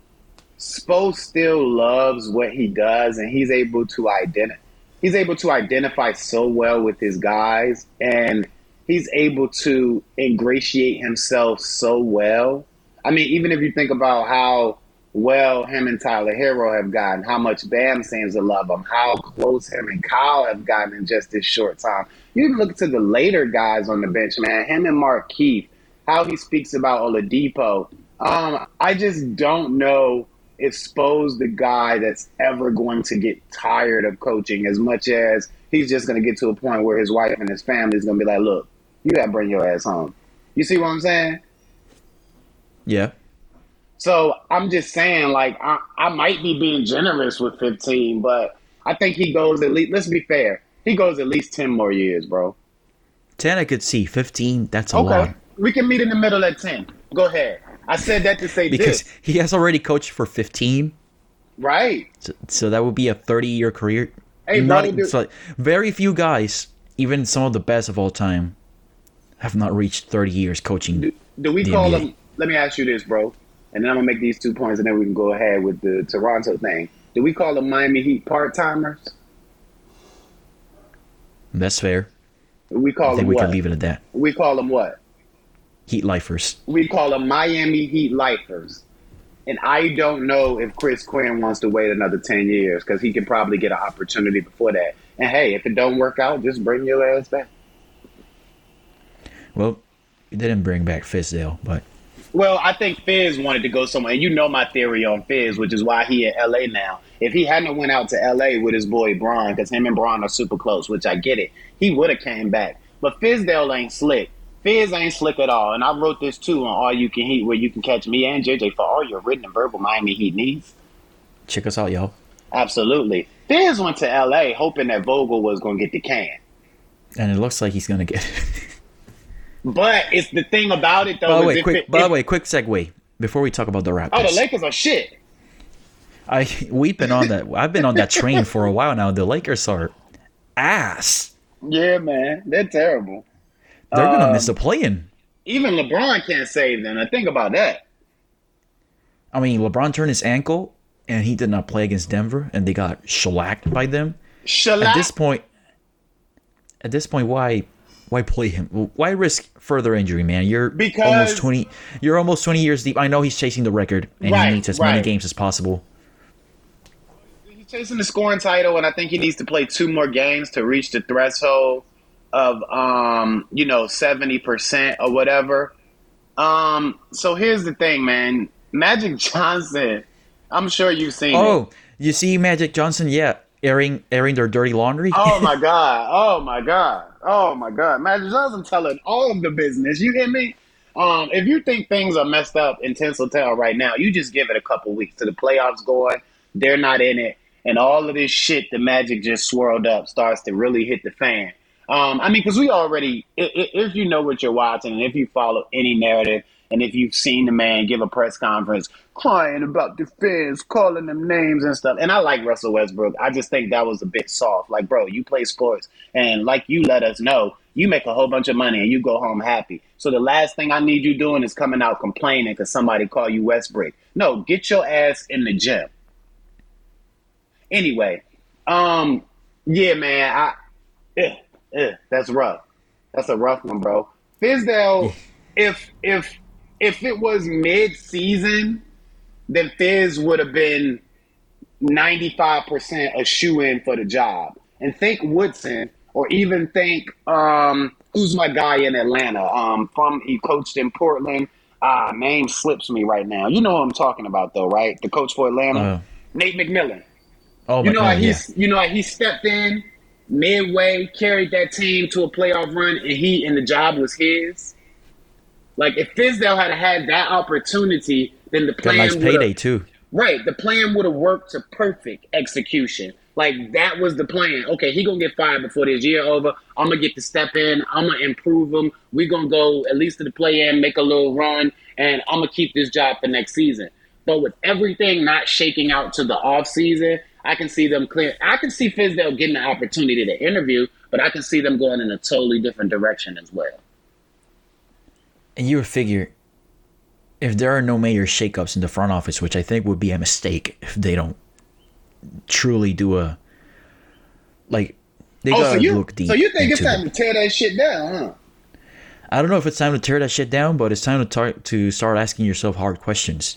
Spo still loves what he does, and he's able to identify. He's able to identify so well with his guys, and he's able to ingratiate himself so well. I mean, even if you think about how well him and Tyler Hero have gotten, how much Bam seems to love him, how close him and Kyle have gotten in just this short time. You look to the later guys on the bench, man, him and Mark Keith, how he speaks about Oladipo. Um, I just don't know if Spo's the guy that's ever going to get tired of coaching, as much as he's just going to get to a point where his wife and his family is going to be like, look, you got to bring your ass home. You see what I'm saying? Yeah. So I'm just saying, like, I, I might be being generous with fifteen, but I think he goes at least, let's be fair, he goes at least ten more years, bro. ten I could see. fifteen, that's a okay. lot. We can meet in the middle at ten. Go ahead. I said that to say because this. Because he has already coached for fifteen. Right. So, so that would be a thirty-year career. Hey, not, brother, it's like very few guys, even some of the best of all time, have not reached thirty years coaching. Do, do we the call N B A. Them? Let me ask you this, bro. And then I'm gonna make these two points, and then we can go ahead with the Toronto thing. Do we call them Miami Heat part timers? That's fair. We call I think them we what? Can leave it at that. We call them what? Heat lifers. We call them Miami Heat lifers. And I don't know if Chris Quinn wants to wait another ten years because he could probably get an opportunity before that. And hey, if it don't work out, just bring your ass back. Well, it didn't bring back Fizdale, but. Well, I think Fizz wanted to go somewhere. And you know my theory on Fizz, which is why he in L A now. If he hadn't went out to L A with his boy Bron, because him and Bron are super close, which I get it, he would have came back. But Fizdale ain't slick. Fizz ain't slick at all. And I wrote this, too, on All You Can Heat, where you can catch me and J J for all your written and verbal Miami Heat needs. Check us out, y'all. Absolutely. Fizz went to L A hoping that Vogel was going to get the can. And it looks like he's going to get it. But it's the thing about it, though. By the way, quick, it, by the way, quick segue before we talk about the Raptors. Oh, the Lakers are shit. I we've been on that. I've been on that train for a while now. The Lakers are ass. Yeah, man, they're terrible. They're um, gonna miss the play-in. Even LeBron can't save them. I think about that. I mean, LeBron turned his ankle, and he did not play against Denver, and they got shellacked by them. Shellacked. At this point, at this point, why? Why play him? Why risk further injury, man? You're because, almost twenty. You're almost twenty years deep. I know he's chasing the record, and right, he needs as right. many games as possible. He's chasing the scoring title, and I think he needs to play two more games to reach the threshold of, um, you know, seventy percent or whatever. Um, so here's the thing, man. Magic Johnson. I'm sure you've seen. Oh, it. You see Magic Johnson? Yeah. Airing, airing their dirty laundry. Oh my god! Oh my god! Oh my god! Magic Johnson telling all of the business. You hear me? Um, if you think things are messed up in Tinseltown right now, you just give it a couple weeks to the playoffs going. They're not in it, and all of this shit the Magic just swirled up starts to really hit the fan. Um, I mean, because we already, if you know what you're watching, and if you follow any narrative, and if you've seen the man give a press conference crying about the fans, calling them names and stuff. And I like Russell Westbrook. I just think that was a bit soft. Like, bro, you play sports. And like you let us know, you make a whole bunch of money and you go home happy. So the last thing I need you doing is coming out complaining because somebody call you Westbrook. No, get your ass in the gym. Anyway, um, yeah, man, I, eh, eh, that's rough. That's a rough one, bro. Fizdale, if, if, If it was mid-season, then Fizz would have been ninety-five percent a shoe-in for the job. And think Woodson, or even think um, who's my guy in Atlanta? Um, from he coached in Portland. Ah, name slips me right now. You know who I'm talking about, though, right? The coach for Atlanta, uh, Nate McMillan. Oh, you know how he, yeah. you know how he stepped in midway, carried that team to a playoff run, and he and the job was his. Like, if Fizdale had had that opportunity, then the plan nice would have... too. Right. The plan would have worked to perfect execution. Like, that was the plan. Okay, he going to get fired before this year over. I'm going to get to step in. I'm going to improve him. We're going to go at least to the play-in, make a little run, and I'm going to keep this job for next season. But with everything not shaking out to the offseason, I can see them clear. I can see Fizdale getting the opportunity to interview, but I can see them going in a totally different direction as well. And you would figure if there are no major shakeups in the front office, which I think would be a mistake if they don't truly do a like they oh, gotta so you, look deep. So you think it's time it. to tear that shit down, huh? I don't know if it's time to tear that shit down, but it's time to tar- to start asking yourself hard questions.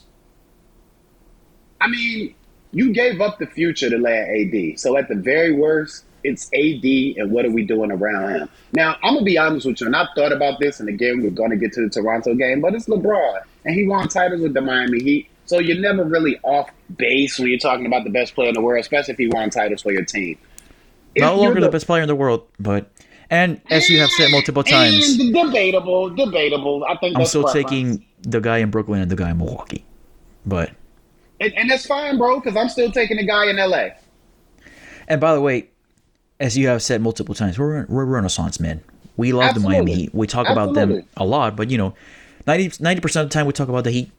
I mean, you gave up the future to land A D. So at the very worst, it's A D, and what are we doing around him? Now, I'm going to be honest with you, and I've thought about this, and again, we're going to get to the Toronto game, but it's LeBron, and he won titles with the Miami Heat, so you're never really off base when you're talking about the best player in the world, especially if he won titles for your team. No longer the, the best player in the world, but and as you have said multiple times, and debatable, debatable. I think I'm that's still preference. Taking the guy in Brooklyn and the guy in Milwaukee, but and, and that's fine, bro, because I'm still taking the guy in L A. And by the way, as you have said multiple times, we're we're Renaissance men. We love Absolutely. the Miami Heat. We talk Absolutely. about them a lot, but you know, ninety percent of the time we talk about the Heat.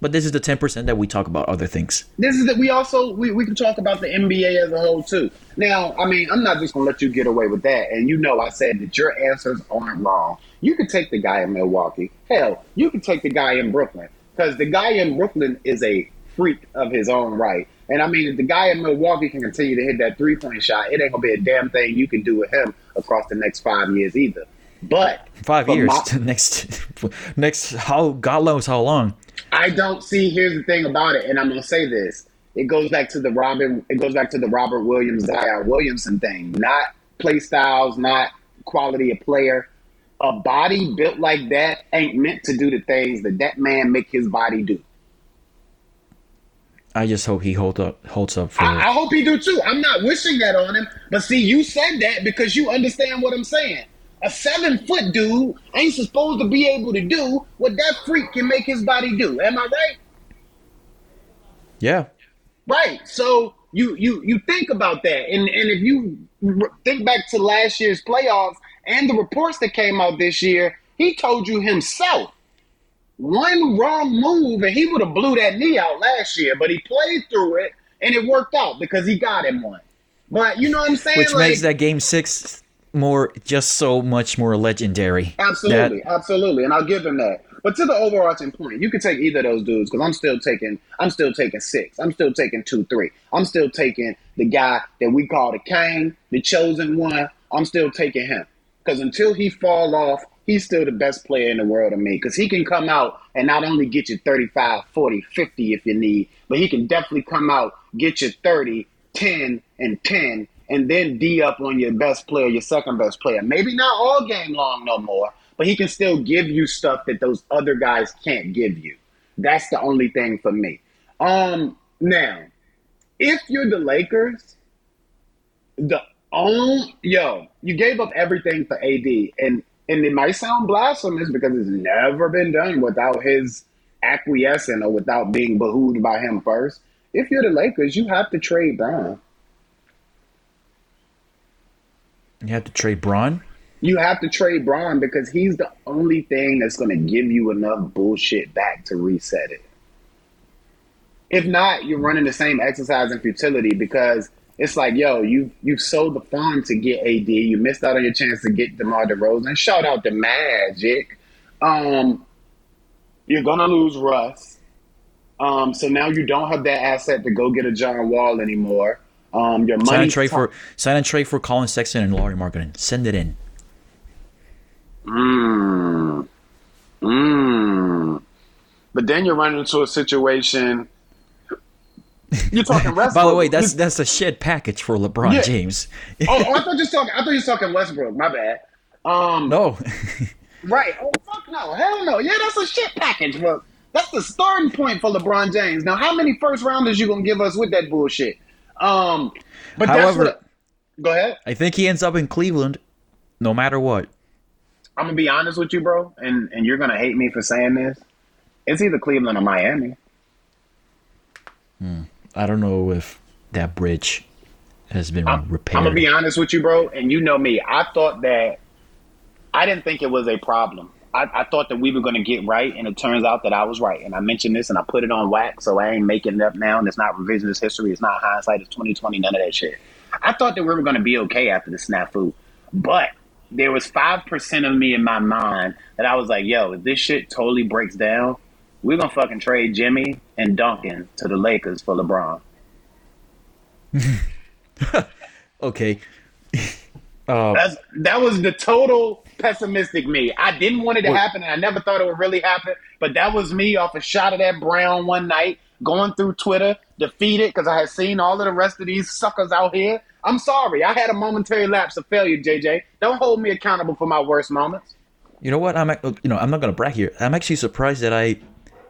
But this is the ten percent that we talk about other things. This is that we also we, we can talk about the N B A as a whole too. Now, I mean, I'm not just gonna let you get away with that. And you know, I said that your answers aren't wrong. You could take the guy in Milwaukee. Hell, you could take the guy in Brooklyn, because the guy in Brooklyn is a freak of his own right. And I mean, if the guy in Milwaukee can continue to hit that three-point shot, it ain't gonna be a damn thing you can do with him across the next five years either. But five but years my, to next, next how God knows how long. I don't see. Here's the thing about it, and I'm gonna say this: it goes back to the Robin. It goes back to the Robert Williams, Zion Williamson thing. Not play styles, not quality of player. A body built like that ain't meant to do the things that that man make his body do. I just hope he hold up, holds up for I, I hope he do too. I'm not wishing that on him, but see, you said that because you understand what I'm saying. A seven-foot dude ain't supposed to be able to do what that freak can make his body do. Am I right? Yeah. Right. So you you you think about that. And, and if you think back to last year's playoffs and the reports that came out this year, he told you himself one wrong move and he would have blew that knee out last year. But he played through it, and it worked out because he got him one. But you know what I'm saying? Which like, makes that game six more, just so much more legendary. Absolutely, that, absolutely, and I'll give him that. But to the overarching point, you can take either of those dudes, because I'm still taking, I'm still taking six. I'm still taking two, three. I'm still taking the guy that we call the King, the chosen one. I'm still taking him, because until he fall off, he's still the best player in the world to me, because he can come out and not only get you thirty-five, forty, fifty if you need, but he can definitely come out, get you thirty, ten, and ten, and then D up on your best player, your second best player. Maybe not all game long no more, but he can still give you stuff that those other guys can't give you. That's the only thing for me. Um, now, if you're the Lakers, the own yo, you gave up everything for A D, and and it might sound blasphemous because it's never been done without his acquiescing or without being behooved by him first. If you're the Lakers, you have to trade Brown. You have to trade Bron? You have to trade Bron because he's the only thing that's going to give you enough bullshit back to reset it. If not, you're running the same exercise in futility, because it's like, yo, you, you've sold the farm to get A D. You missed out on your chance to get DeMar DeRozan. Shout out the Magic. Um, you're going to lose Russ. Um, so now you don't have that asset to go get a John Wall anymore. Um, your money sign and trade t- for sign and trade for Colin Sexton and Lauri Markkanen. Send it in. Mm. Mm. But then you're running into a situation. You're talking Westbrook. By the way, that's that's a shed package for LeBron yeah. James. oh, oh, I thought you were talking. I thought you were talking Westbrook. My bad. Um, no. Right. Oh fuck no. Hell no. Yeah, that's a shit package. But that's the starting point for LeBron James. Now, how many first rounders you gonna give us with that bullshit? Um, but however, that's what, go ahead. I think he ends up in Cleveland, no matter what. I'm gonna be honest with you, bro, and and you're gonna hate me for saying this. It's either Cleveland or Miami. Hmm. I don't know if that bridge has been I'm, repaired. I'm gonna be honest with you, bro, and you know me. I thought that I didn't think it was a problem. I, I thought that we were gonna get right, and it turns out that I was right. And I mentioned this, and I put it on wax, so I ain't making it up now. And it's not revisionist history. It's not hindsight. It's twenty twenty. None of that shit. I thought that we were gonna be okay after the snafu, but there was five percent of me in my mind that I was like, "Yo, if this shit totally breaks down, we're gonna fucking trade Jimmy and Duncan to the Lakers for LeBron." Okay. Um, That's, that was the total pessimistic me. I didn't want it to happen, and I never thought it would really happen, but that was me off a shot of that Brown one night, going through Twitter, defeated, because I had seen all of the rest of these suckers out here. I'm sorry. I had a momentary lapse of failure, J J. Don't hold me accountable for my worst moments. You know what? I'm you know I'm not going to brag here. I'm actually surprised that I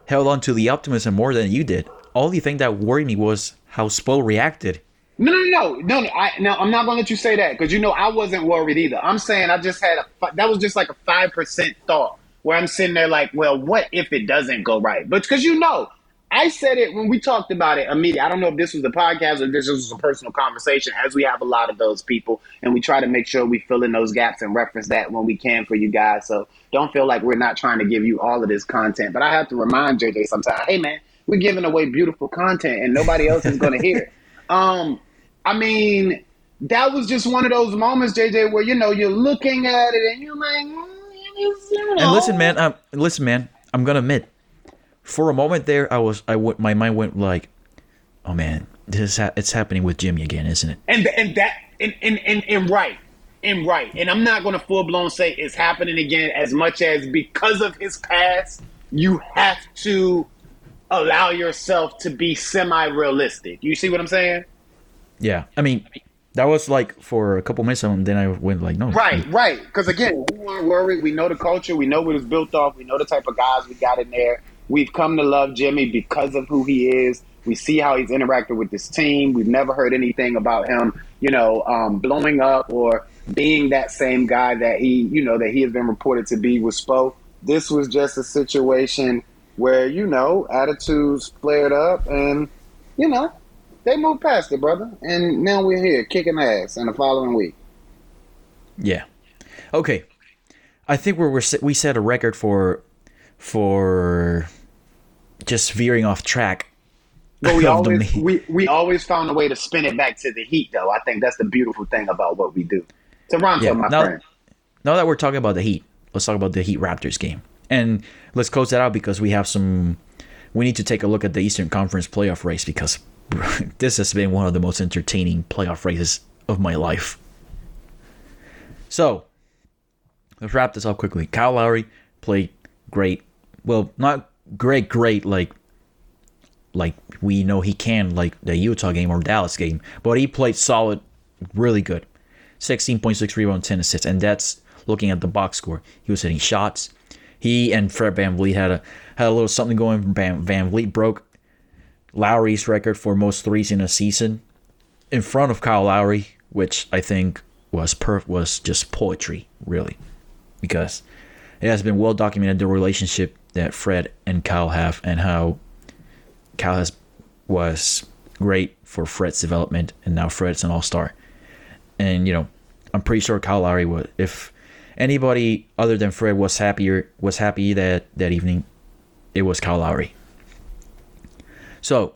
held on to the optimism more than you did. Only thing that worried me was how Spo reacted. No, no, no, no, no. I, no I'm not going to let you say that, because, you know, I wasn't worried either. I'm saying I just had a – that was just like a five percent thought where I'm sitting there like, well, what if it doesn't go right? But because, you know, I said it when we talked about it immediately. I don't know if this was the podcast or this was a personal conversation, as we have a lot of those people, and we try to make sure we fill in those gaps and reference that when we can for you guys. So don't feel like we're not trying to give you all of this content. But I have to remind J J sometimes, hey, man, we're giving away beautiful content and nobody else is going to hear it. Um, I mean, that was just one of those moments, J J, where, you know, you're looking at it and you're like, mm, you know. And listen, man, I'm, listen, man, I'm going to admit, for a moment there, I was, I w- my mind went like, "Oh man, this is ha- it's happening with Jimmy again, isn't it?" And and that and and and, and right, and right. And I'm not going to full blown say it's happening again, as much as because of his past, you have to allow yourself to be semi realistic. You see what I'm saying? Yeah, I mean, that was like for a couple minutes, and then I went like, "No." Right, I- right. Because again, we weren't worried. We know the culture. We know what it's built off. We know the type of guys we got in there. We've come to love Jimmy because of who he is. We see how he's interacted with this team. We've never heard anything about him, you know, um, blowing up or being that same guy that he, you know, that he has been reported to be with Spo. This was just a situation where, you know, attitudes flared up and, you know, they moved past it, brother. And now we're here kicking ass in the following week. Yeah. Okay. I think we're, we're we set a record for for... just veering off track. But we always we, we always found a way to spin it back to the Heat, though. I think that's the beautiful thing about what we do. Toronto, yeah, my now, friend. Now that we're talking about the Heat, let's talk about the Heat Raptors game. And let's close that out because we have some we need to take a look at the Eastern Conference playoff race, because this has been one of the most entertaining playoff races of my life. So let's wrap this up quickly. Kyle Lowry played great. Well, not great, great, like like we know he can, like the Utah game or Dallas game, but he played solid, really good. sixteen point six rebounds, ten assists, and that's looking at the box score. He was hitting shots. He and Fred VanVleet had a had a little something going. Van VanVleet broke Lowry's record for most threes in a season in front of Kyle Lowry, which I think was perf- was just poetry, really, because it has been well documented, the relationship that Fred and Kyle have, and how Kyle has, was great for Fred's development, and now Fred's an all-star. And, you know, I'm pretty sure Kyle Lowry would, if anybody other than Fred was happier, was happy that, that evening, it was Kyle Lowry. So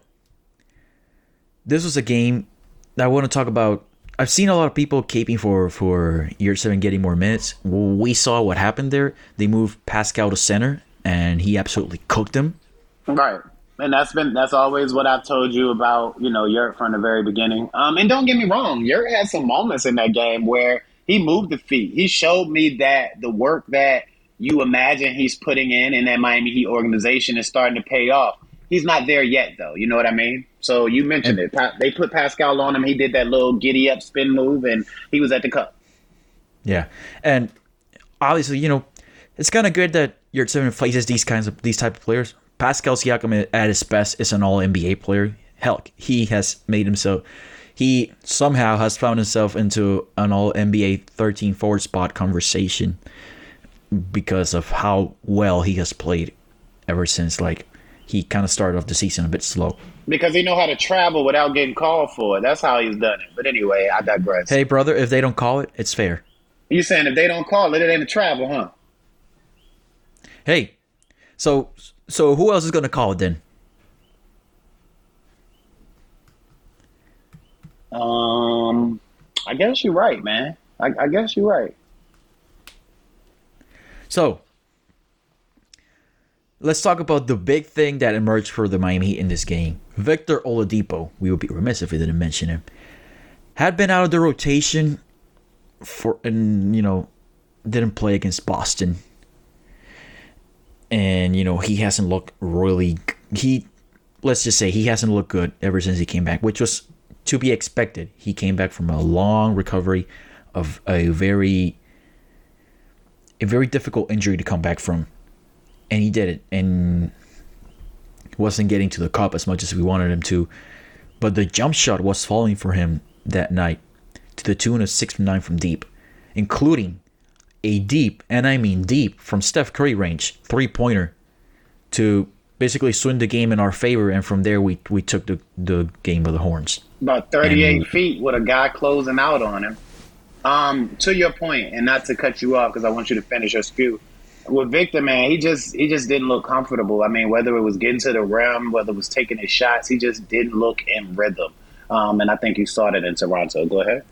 this was a game that I want to talk about. I've seen a lot of people caping for, for year seven getting more minutes. We saw what happened there. They moved Pascal to center, and he absolutely cooked him. Right. And that's been that's always what I've told you about, you know, Yurt from the very beginning. Um, and don't get me wrong, Yurt had some moments in that game where he moved the feet. He showed me that the work that you imagine he's putting in in that Miami Heat organization is starting to pay off. He's not there yet, though. You know what I mean? So you mentioned it. They put Pascal on him. He did that little giddy-up spin move, and he was at the cup. Yeah. And obviously, you know, it's kind of good that Yurt Seven places these kinds of these type of players. Pascal Siakam at his best is an all-N B A player. Hell, he has made himself – he somehow has found himself into an all-N B A thirteen forward spot conversation because of how well he has played ever since, like, he kind of started off the season a bit slow. Because he know how to travel without getting called for it. That's how he's done it. But anyway, I digress. Hey, brother, if they don't call it, it's fair. You saying if they don't call it, it ain't a travel, huh? Hey, so so who else is going to call it then? Um, I guess you're right, man. I, I guess you're right. So let's talk about the big thing that emerged for the Miami Heat in this game. Victor Oladipo, we would be remiss if we didn't mention him, had been out of the rotation for, and, you know, didn't play against Boston. And, you know, he hasn't looked really, he, let's just say he hasn't looked good ever since he came back, which was to be expected. He came back from a long recovery of a very, a very difficult injury to come back from. And he did it, and wasn't getting to the cup as much as we wanted him to. But the jump shot was falling for him that night to the tune of six for nine from deep, including a deep, and I mean deep, from Steph Curry range, three-pointer to basically swung the game in our favor, and from there we we took the, the game of the Horns. About thirty-eight we, feet with a guy closing out on him. Um, to your point, and not to cut you off because I want you to finish your spew. With Victor, man, he just he just didn't look comfortable. I mean, whether it was getting to the rim, whether it was taking his shots, he just didn't look in rhythm. Um, and I think you saw that in Toronto. Go ahead.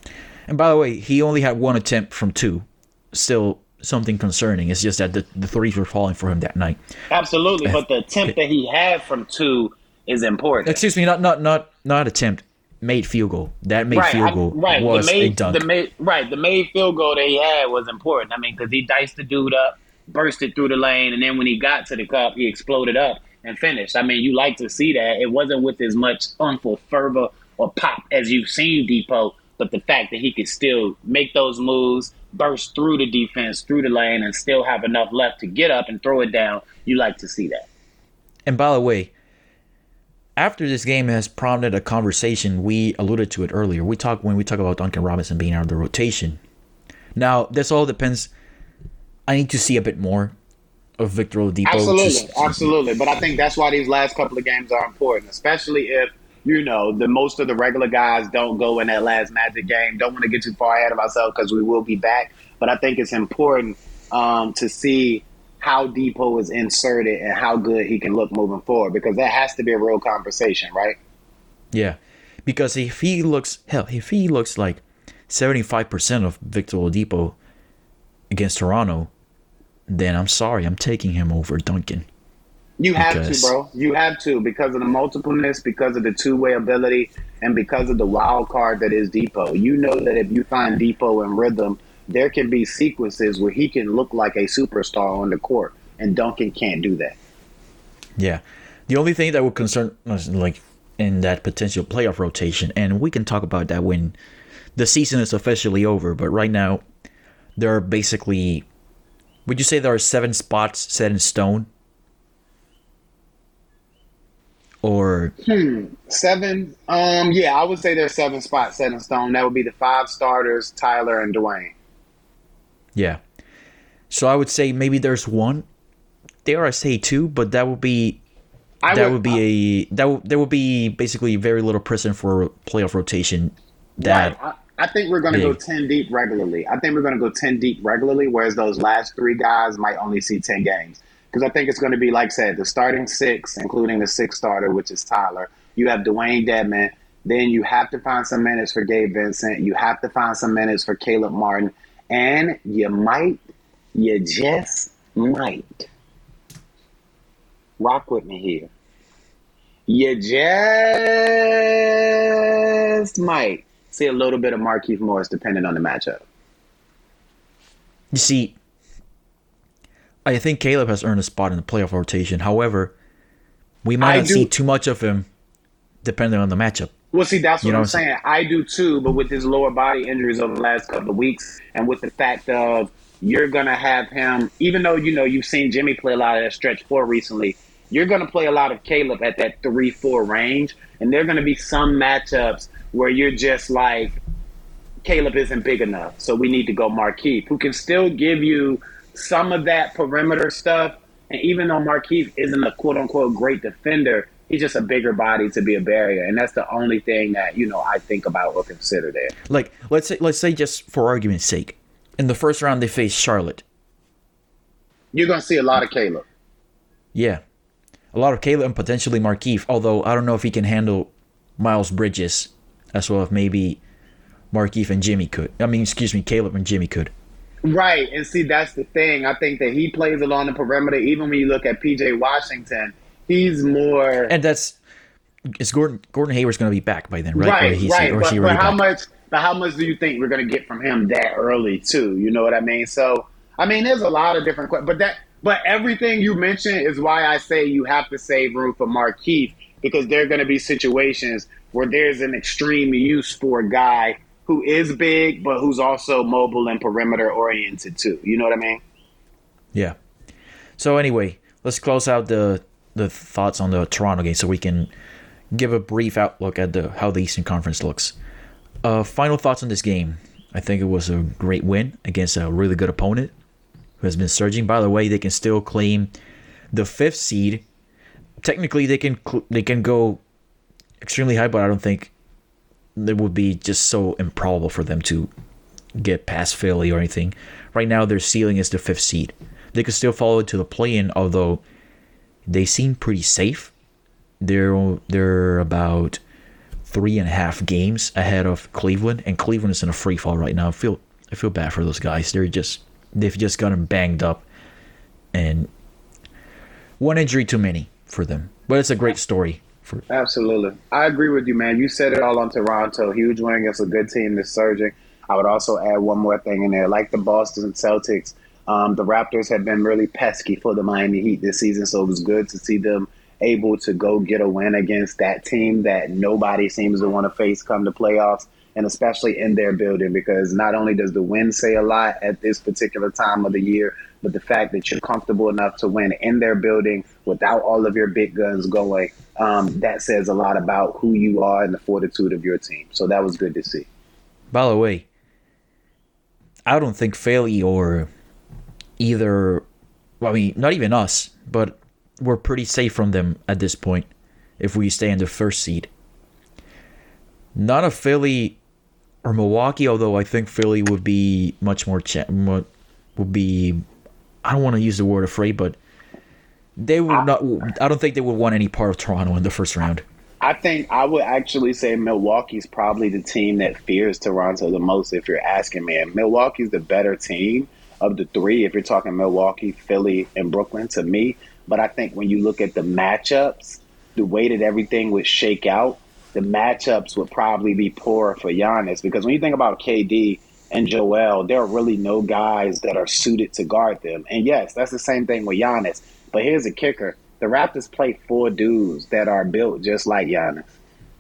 And by the way, he only had one attempt from two. Still something concerning. It's just that the, the threes were falling for him that night. Absolutely, but the attempt that he had from two is important. Excuse me, not not not not attempt. Made field goal. That made right, field goal I, right. was the made, a dunk. The made, right, the made field goal that he had was important. I mean, because he diced the dude up, bursted through the lane, and then when he got to the cup, he exploded up and finished. I mean, you like to see that. It wasn't with as much oomph or fervor or pop as you've seen Depot, but the fact that he could still make those moves, burst through the defense, through the lane, and still have enough left to get up and throw it down, you like to see that. And by the way, after this game has prompted a conversation, we alluded to it earlier. We talk when we talk about Duncan Robinson being out of the rotation. Now, this all depends. I need to see a bit more of Victor Oladipo. Absolutely, to, absolutely. But I think that's why these last couple of games are important, especially if, you know, the most of the regular guys don't go in that last Magic game. Don't want to get too far ahead of ourselves because we will be back. But I think it's important um, to see how Depot is inserted and how good he can look moving forward, because that has to be a real conversation, right? Yeah, because if he looks hell, if he looks like seventy-five percent of Victor Oladipo against Toronto, then I'm sorry, I'm taking him over Duncan. You have because... to, bro. You have to, because of the multipleness, because of the two-way ability, and because of the wild card that is Depot. You know that if you find Depot in rhythm, there can be sequences where he can look like a superstar on the court, and Duncan can't do that. Yeah. The only thing that would concern us, like, in that potential playoff rotation, and we can talk about that when the season is officially over, but right now there are basically, would you say there are seven spots set in stone? Or hmm, seven? Um, yeah, I would say there's seven spots set in stone. That would be the five starters, Tyler and Dwayne. Yeah. So I would say maybe there's one. Dare I say two, but that would be I that would, would be I, a that would there would be basically very little precedent for a playoff rotation. That right. I, I think we're going to go ten deep regularly. I think we're going to go ten deep regularly, whereas those last three guys might only see ten games, because I think it's going to be, like I said, the starting six, including the sixth starter, which is Tyler. You have Dwayne Dedman. Then you have to find some minutes for Gabe Vincent. You have to find some minutes for Caleb Martin. And you might, you just might, rock with me here, you just might see a little bit of Markieff Morris depending on the matchup. You see, I think Caleb has earned a spot in the playoff rotation. However, we might I not do. see too much of him depending on the matchup. Well, see, that's what, you know, I'm saying. I do too, but with his lower body injuries over the last couple of weeks, and with the fact of you're going to have him, even though, you know, you've seen Jimmy play a lot of that stretch four recently, you're going to play a lot of Caleb at that three four range, and there are going to be some matchups where you're just like, Caleb isn't big enough, so we need to go Markieff, who can still give you some of that perimeter stuff. And even though Markieff isn't a quote-unquote great defender, he's just a bigger body to be a barrier, and that's the only thing that, you know, I think about or consider there. Like, let's say, let's say just for argument's sake, in the first round they face Charlotte. You're going to see a lot of Caleb. Yeah. A lot of Caleb and potentially Markieff, although I don't know if he can handle Miles Bridges as well as maybe Markieff and Jimmy could. I mean, excuse me, Caleb and Jimmy could. Right, and see, that's the thing. I think that he plays along the perimeter, even when you look at P J Washington. He's more, and that's is Gordon Gordon Hayward's going to be back by then, right? Right, or he's, right. Or but, but how back? much? But how much do you think we're going to get from him that early, too? You know what I mean? So, I mean, there's a lot of different questions, but that, but everything you mentioned is why I say you have to save room for Markieff, because there are going to be situations where there's an extreme use for a guy who is big but who's also mobile and perimeter oriented too. You know what I mean? Yeah. So anyway, let's close out the. the thoughts on the Toronto game so we can give a brief outlook at the how the Eastern Conference looks. Uh, final thoughts on this game. I think it was a great win against a really good opponent who has been surging. By the way, they can still claim the fifth seed technically they can they can go extremely high, but I don't think it would be just so improbable for them to get past Philly or anything. Right now, their ceiling is the fifth seed. They could still follow it to the play-in, although they seem pretty safe. They're they're about three and a half games ahead of Cleveland, and Cleveland is in a free fall right now. I feel I feel bad for those guys. They're just they've just gotten banged up, and one injury too many for them. But it's a great story. For- Absolutely, I agree with you, man. You said it all on Toronto. Huge win against a good team that's surging. I would also add one more thing in there, like the Boston Celtics. Um, the Raptors have been really pesky for the Miami Heat this season, so it was good to see them able to go get a win against that team that nobody seems to want to face come the playoffs, and especially in their building, because not only does the win say a lot at this particular time of the year, but the fact that you're comfortable enough to win in their building without all of your big guns going, um, that says a lot about who you are and the fortitude of your team. So that was good to see. By the way, I don't think Philly or either, well, I mean, not even us, but we're pretty safe from them at this point if we stay in the first seed. Not a Philly or Milwaukee, although I think Philly would be much more, cha- more would be, I don't want to use the word afraid, but they would I, not, I don't think they would want any part of Toronto in the first round. I think I would actually say Milwaukee's probably the team that fears Toronto the most, if you're asking me. And Milwaukee's the better team of the three, if you're talking Milwaukee, Philly, and Brooklyn, to me. But I think when you look at the matchups, the way that everything would shake out, the matchups would probably be poorer for Giannis, because when you think about K D and Joel, there are really no guys that are suited to guard them. And yes, that's the same thing with Giannis. But here's a kicker. The Raptors play four dudes that are built just like Giannis.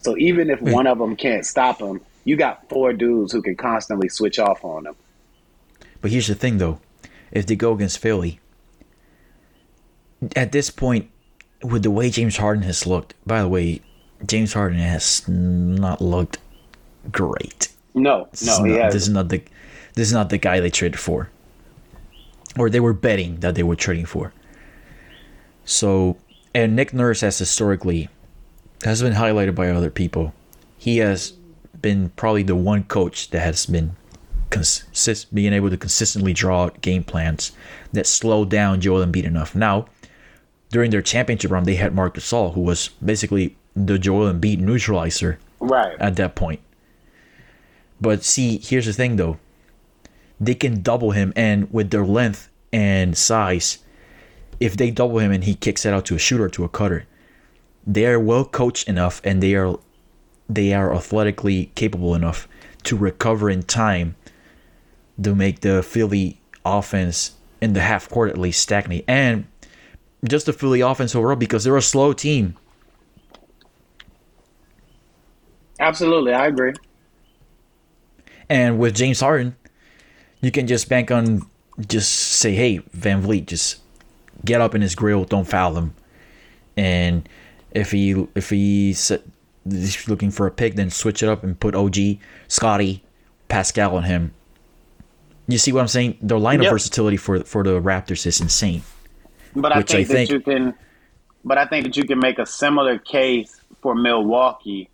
So even if one of them can't stop him, you got four dudes who can constantly switch off on him. But here's the thing, though. If they go against Philly, at this point, with the way James Harden has looked, by the way, James Harden has not looked great. No, this no, is not, he this is not the this is not the guy they traded for, or they were betting that they were trading for. So, and Nick Nurse has historically has been highlighted by other people. He has been probably the one coach that has been consist being able to consistently draw out game plans that slow down Joel Embiid enough. Now, during their championship run, they had Marc Gasol, who was basically the Joel Embiid neutralizer right at that point. But see, here's the thing, though. They can double him, and with their length and size, if they double him and he kicks it out to a shooter or to a cutter, they are well coached enough, and they are they are athletically capable enough to recover in time to make the Philly offense in the half court at least stagnate. And just the Philly offense overall, because they're a slow team. Absolutely, I agree. And with James Harden, you can just bank on, just say, hey, Van Vliet, just get up in his grill, don't foul him. And if he if he's looking for a pick, then switch it up and put O G, Scotty, Pascal on him. You see what I'm saying? Their lineup yep. versatility for for the Raptors is insane. But I think I that think, you can. But I think that you can make a similar case for Milwaukee.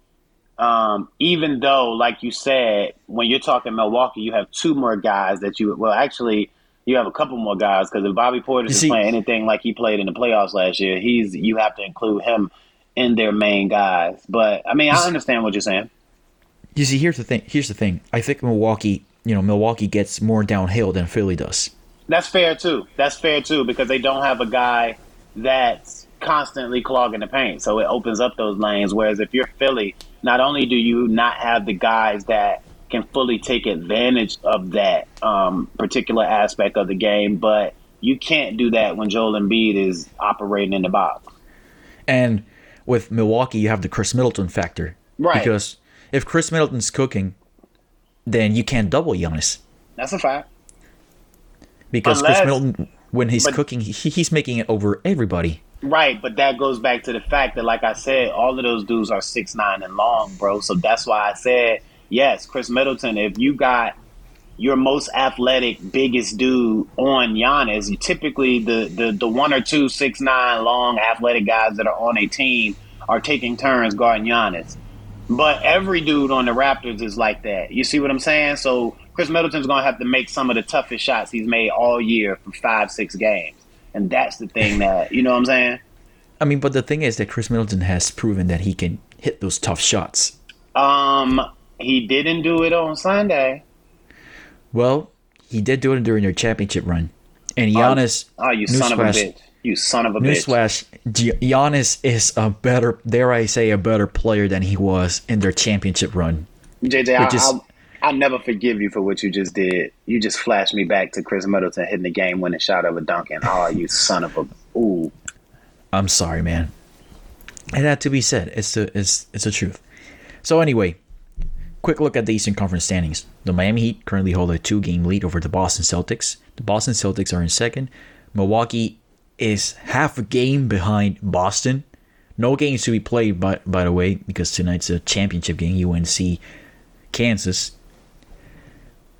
Um, even though, like you said, when you're talking Milwaukee, you have two more guys that you – well, actually, you have a couple more guys, because if Bobby Portis see, is playing anything like he played in the playoffs last year, he's you have to include him in their main guys. But, I mean, I understand what you're saying. You see, here's the thing. Here's the thing. I think Milwaukee – you know, Milwaukee gets more downhill than Philly does. That's fair, too. That's fair, too, because they don't have a guy that's constantly clogging the paint, so it opens up those lanes, whereas if you're Philly – not only do you not have the guys that can fully take advantage of that um, particular aspect of the game, but you can't do that when Joel Embiid is operating in the box. And with Milwaukee, you have the Chris Middleton factor. Right. Because if Chris Middleton's cooking, then you can't double Giannis. That's a fact. Because Unless, Chris Middleton, when he's but, cooking, he, he's making it over everybody. Right, but that goes back to the fact that, like I said, all of those dudes are six nine and long, bro. So that's why I said, yes, Chris Middleton, if you got your most athletic, biggest dude on Giannis. Typically, the, the, the one or two, six, nine, long, athletic guys that are on a team are taking turns guarding Giannis. But every dude on the Raptors is like that. You see what I'm saying? So Chris Middleton's going to have to make some of the toughest shots he's made all year for five, six games. And that's the thing that, you know what I'm saying? I mean, but the thing is that Chris Middleton has proven that he can hit those tough shots. Um, he didn't do it on Sunday. Well, he did do it during their championship run. And Giannis... Oh, oh you son of a bitch. You son of a bitch. Newsflash, Giannis is a better, dare I say, a better player than he was in their championship run. J J, I, is, I'll, I'll never forgive you for what you just did. You just flashed me back to Chris Middleton hitting the game-winning shot over Duncan. Oh, you son of a... Ooh. I'm sorry, man. And that to be said, it's the, it's, it's the truth. So anyway, quick look at the Eastern Conference standings. The Miami Heat currently hold a two-game lead over the Boston Celtics. The Boston Celtics are in second. Milwaukee is half a game behind Boston. No games to be played, by, by the way, because tonight's a championship game, U N C, Kansas.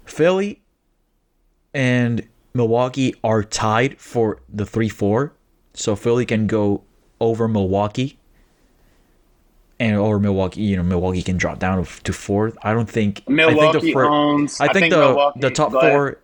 Philly and Milwaukee are tied for the three four, so Philly can go over Milwaukee. And or Milwaukee, you know, Milwaukee can drop down to fourth. I don't think Milwaukee I think the first, owns. I think, I think the, the top four.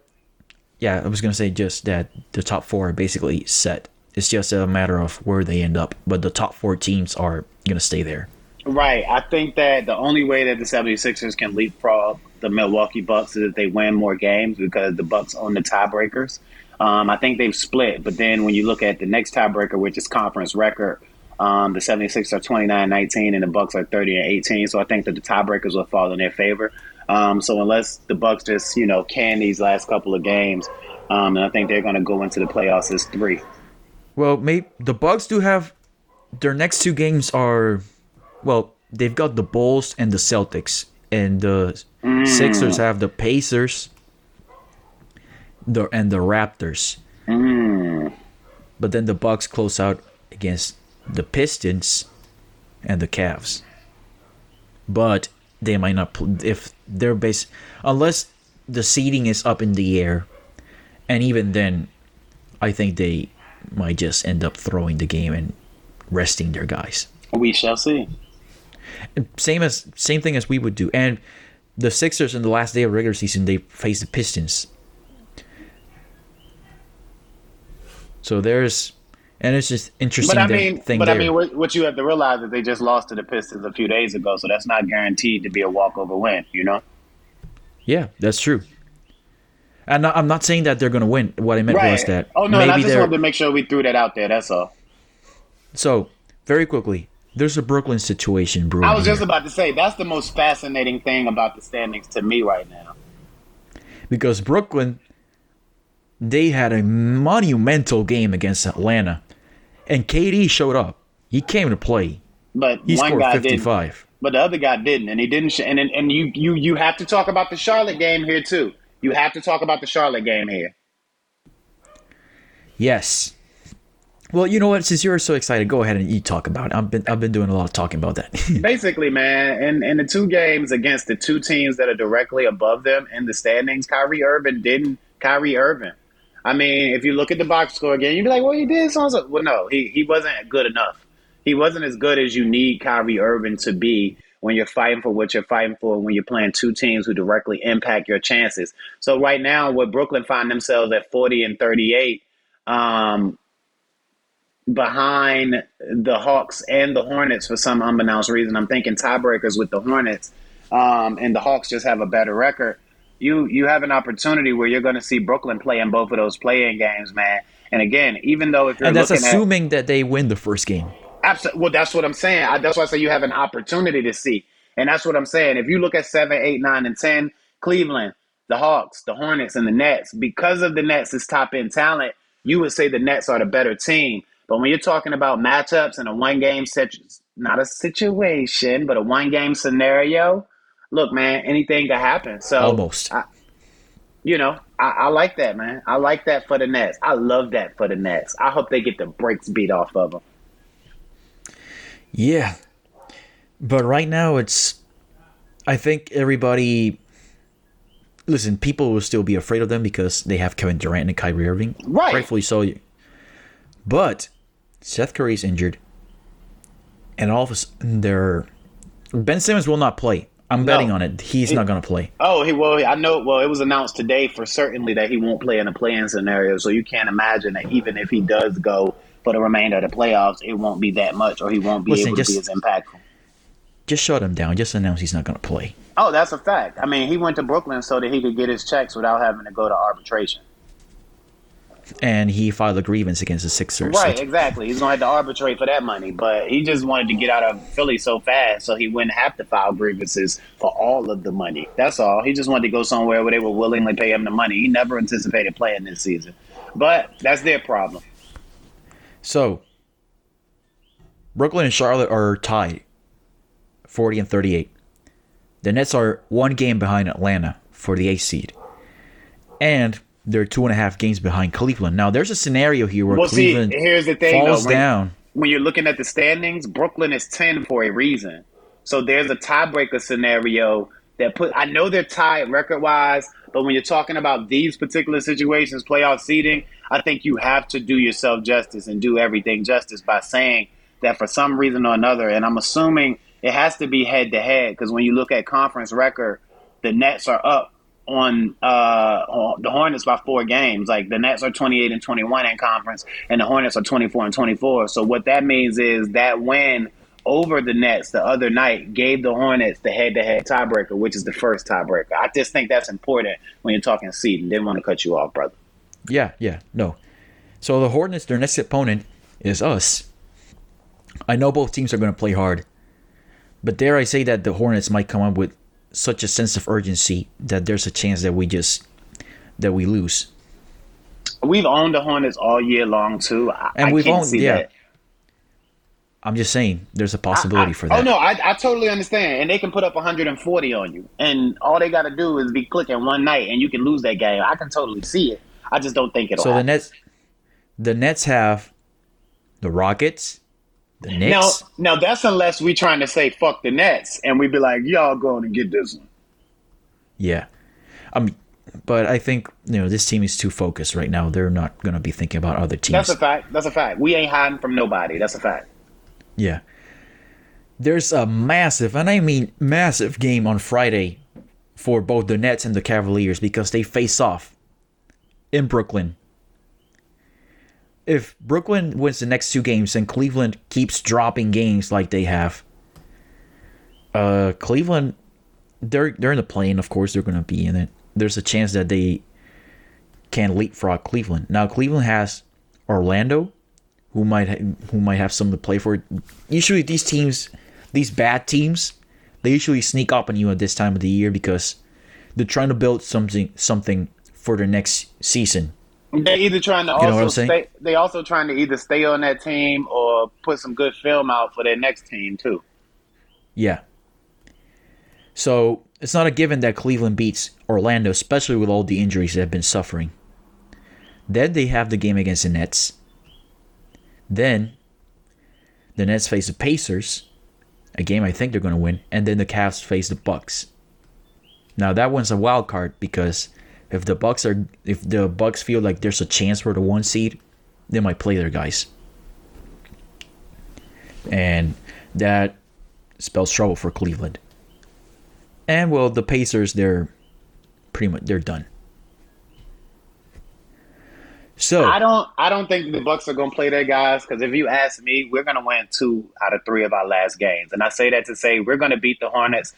Yeah, I was gonna say just that the top four are basically set. It's just a matter of where they end up, but the top four teams are gonna stay there. Right. I think that the only way that the 76ers can leapfrog the Milwaukee Bucks is if they win more games, because the Bucks own the tiebreakers. Um, I think they've split, but then when you look at the next tiebreaker, which is conference record. Um, the 76ers are twenty-nine and nineteen, and the Bucks are thirty and eighteen. So I think that the tiebreakers will fall in their favor. Um, so unless the Bucks just, you know, can these last couple of games, um, and I think they're going to go into the playoffs as three. Well, maybe the Bucks do have their next two games are, well, they've got the Bulls and the Celtics, and the mm. Sixers have the Pacers, the and the Raptors. Mm. But then the Bucks close out against the Pistons and the Cavs, but they might not if they're based unless the seeding is up in the air, and even then, I think they might just end up throwing the game and resting their guys. We shall see. Same as same thing as we would do, and the Sixers in the last day of regular season they face the Pistons, so there's. And it's just interesting. But I mean, thing but there. I mean, what, what you have to realize is they just lost to the Pistons a few days ago, so that's not guaranteed to be a walkover win, you know? Yeah, that's true. And I'm not saying that they're going to win. What I meant right. was that oh no, maybe I just they're... wanted to make sure we threw that out there. That's all. So very quickly, there's a Brooklyn situation brewing. I was just here. about to say that's the most fascinating thing about the standings to me right now, because Brooklyn, they had a monumental game against Atlanta. And K D showed up. He came to play. But he one scored guy fifty-five. Didn't. But the other guy didn't, and he didn't. Sh- and and you, you you have to talk about the Charlotte game here too. You have to talk about the Charlotte game here. Yes. Well, you know what? Since you're so excited, go ahead and you talk about it. I've been I've been doing a lot of talking about that. Basically, man, in in the two games against the two teams that are directly above them in the standings, Kyrie Irving didn't. Kyrie Irving. I mean, if you look at the box score again, you'd be like, well, he did so-and-so. Well, no, he, he wasn't good enough. He wasn't as good as you need Kyrie Irving to be when you're fighting for what you're fighting for, when you're playing two teams who directly impact your chances. So right now, what Brooklyn find themselves at forty and thirty-eight, um, behind the Hawks and the Hornets for some unbeknownst reason. I'm thinking tiebreakers with the Hornets, um, and the Hawks just have a better record. You you have an opportunity where you're going to see Brooklyn play in both of those play-in games, man. And again, even though if you're and that's looking assuming at, that they win the first game. Absolutely. Well, that's what I'm saying. I, that's why I say you have an opportunity to see. And that's what I'm saying. If you look at seven, eight, nine, and ten, Cleveland, the Hawks, the Hornets, and the Nets, because of the Nets' top-end talent, you would say the Nets are the better team. But when you're talking about matchups and a one-game – not a situation, but a one-game scenario – look, man, anything could happen. So, almost. I, you know, I, I like that, man. I like that for the Nets. I love that for the Nets. I hope they get the brakes beat off of them. Yeah. But right now, it's, I think everybody listen, people will still be afraid of them because they have Kevin Durant and Kyrie Irving. Right. Rightfully so. But Seth Curry's injured. And all of a sudden, they're... Ben Simmons will not play. I'm betting no. on it. He's he, not going to play. Oh, he well, I know. Well, it was announced today for certainly that he won't play in a play-in scenario. So you can't imagine that even if he does go for the remainder of the playoffs, it won't be that much, or he won't be Listen, able just, to be as impactful. Just shut him down. Just announce he's not going to play. Oh, that's a fact. I mean, he went to Brooklyn so that he could get his checks without having to go to arbitration. And he filed a grievance against the Sixers. Right, exactly. He's going to have to arbitrate for that money. But he just wanted to get out of Philly so fast so he wouldn't have to file grievances for all of the money. That's all. He just wanted to go somewhere where they would willingly pay him the money. He never anticipated playing this season. But that's their problem. So, Brooklyn and Charlotte are tied, forty and thirty-eight. The Nets are one game behind Atlanta for the eighth seed. And... they're two and a half games behind Cleveland. Now, there's a scenario here where well, Cleveland see, here's the thing, falls though, when, down. When you're looking at the standings, Brooklyn is ten for a reason. So there's a tiebreaker scenario that put – I know they're tied record-wise, but when you're talking about these particular situations, playoff seeding, I think you have to do yourself justice and do everything justice by saying that for some reason or another, and I'm assuming it has to be head-to-head because when you look at conference record, the Nets are up on uh the Hornets by four games. Like the Nets are twenty-eight and twenty-one in conference and the Hornets are twenty-four and twenty-four. So what that means is that win over the Nets the other night gave the Hornets the head-to-head tiebreaker, which is the first tiebreaker. I just think that's important when you're talking seeding. Didn't want to cut you off, brother. Yeah, yeah, no. So the Hornets, their next opponent is us. I know both teams are going to play hard, but dare I say that the Hornets might come up with such a sense of urgency that there's a chance that we just that we lose. We've owned the Hornets all year long too. I, and I we've can't owned see yeah. that. I'm just saying there's a possibility I, I, for that. Oh no, I, I totally understand. And they can put up one hundred forty on you. And all they gotta do is be clicking one night and you can lose that game. I can totally see it. I just don't think it'll so happen. So the Nets the Nets have the Rockets. The Knicks. Now, now, that's unless we're trying to say fuck the Nets and we'd be like, y'all going to get this one. Yeah. Um, but I think, you know, this team is too focused right now. They're not going to be thinking about other teams. That's a fact. That's a fact. We ain't hiding from nobody. That's a fact. Yeah. There's a massive, and I mean massive game on Friday for both the Nets and the Cavaliers because they face off in Brooklyn. If Brooklyn wins the next two games and Cleveland keeps dropping games like they have, uh, Cleveland, they're they're in the play-in. Of course, they're going to be in it. There's a chance that they can leapfrog Cleveland. Now, Cleveland has Orlando, who might ha- who might have something to play for. Usually, these teams, these bad teams, they usually sneak up on you at this time of the year because they're trying to build something something for their next season. They either trying to also you know stay, they also trying to either stay on that team or put some good film out for their next team too. Yeah. So it's not a given that Cleveland beats Orlando, especially with all the injuries they've been suffering. Then they have the game against the Nets. Then the Nets face the Pacers, a game I think they're going to win, and then the Cavs face the Bucks. Now that one's a wild card because If the Bucks are, if the Bucks feel like there's a chance for the one seed, they might play their guys, and that spells trouble for Cleveland. And well, the Pacers, they're pretty much they're done. So I don't, I don't think the Bucks are gonna play their guys because if you ask me, we're gonna win two out of three of our last games, and I say that to say we're gonna beat the Hornets.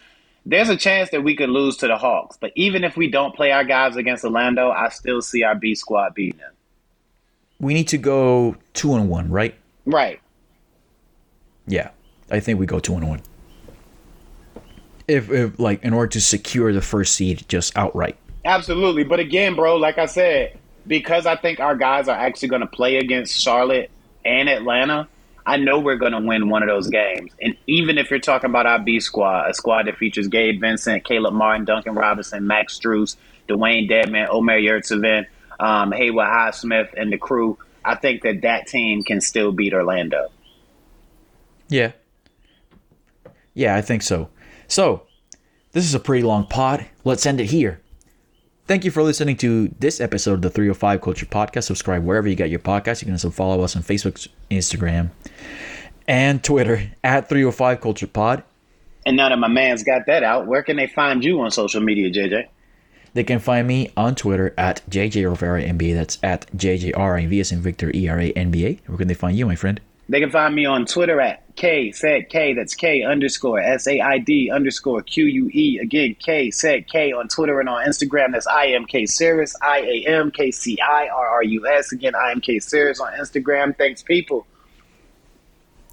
There's a chance that we could lose to the Hawks, but even if we don't play our guys against Orlando, I still see our B squad beating them. We need to go two and one, right? Right. Yeah, I think we go two and one. If, if like, in order to secure the first seed, just outright. Absolutely, but again, bro, like I said, because I think our guys are actually going to play against Charlotte and Atlanta. I know we're going to win one of those games. And even if you're talking about our B squad, a squad that features Gabe Vincent, Caleb Martin, Duncan Robinson, Max Strus, Dwayne Dedman, Omer Yurtseven, um, Hayward Highsmith, and the crew, I think that that team can still beat Orlando. Yeah. Yeah, I think so. So, this is a pretty long pod. Let's end it here. Thank you for listening to this episode of the three oh five Culture Podcast. Subscribe wherever you got your podcast. You can also follow us on Facebook, Instagram, and Twitter at three oh five Culture Pod. And now that my man's got that out, where can they find you on social media, J J? They can find me on Twitter at J J Rivera N B A. That's at J J R I V as in Victor E R A N B A. Where can they find you, my friend? They can find me on Twitter at K said K. That's K underscore S A I D underscore Q U E. Again, K said K on Twitter and on Instagram. That's I am K Cirrus. I A M K C I R R U S. Again, I am K Cirrus on Instagram. Thanks, people.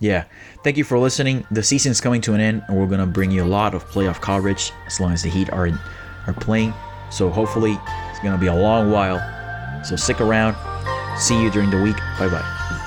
Yeah, thank you for listening. The season's coming to an end, and we're gonna bring you a lot of playoff coverage as long as the Heat are are playing. So hopefully, it's gonna be a long while. So stick around. See you during the week. Bye bye.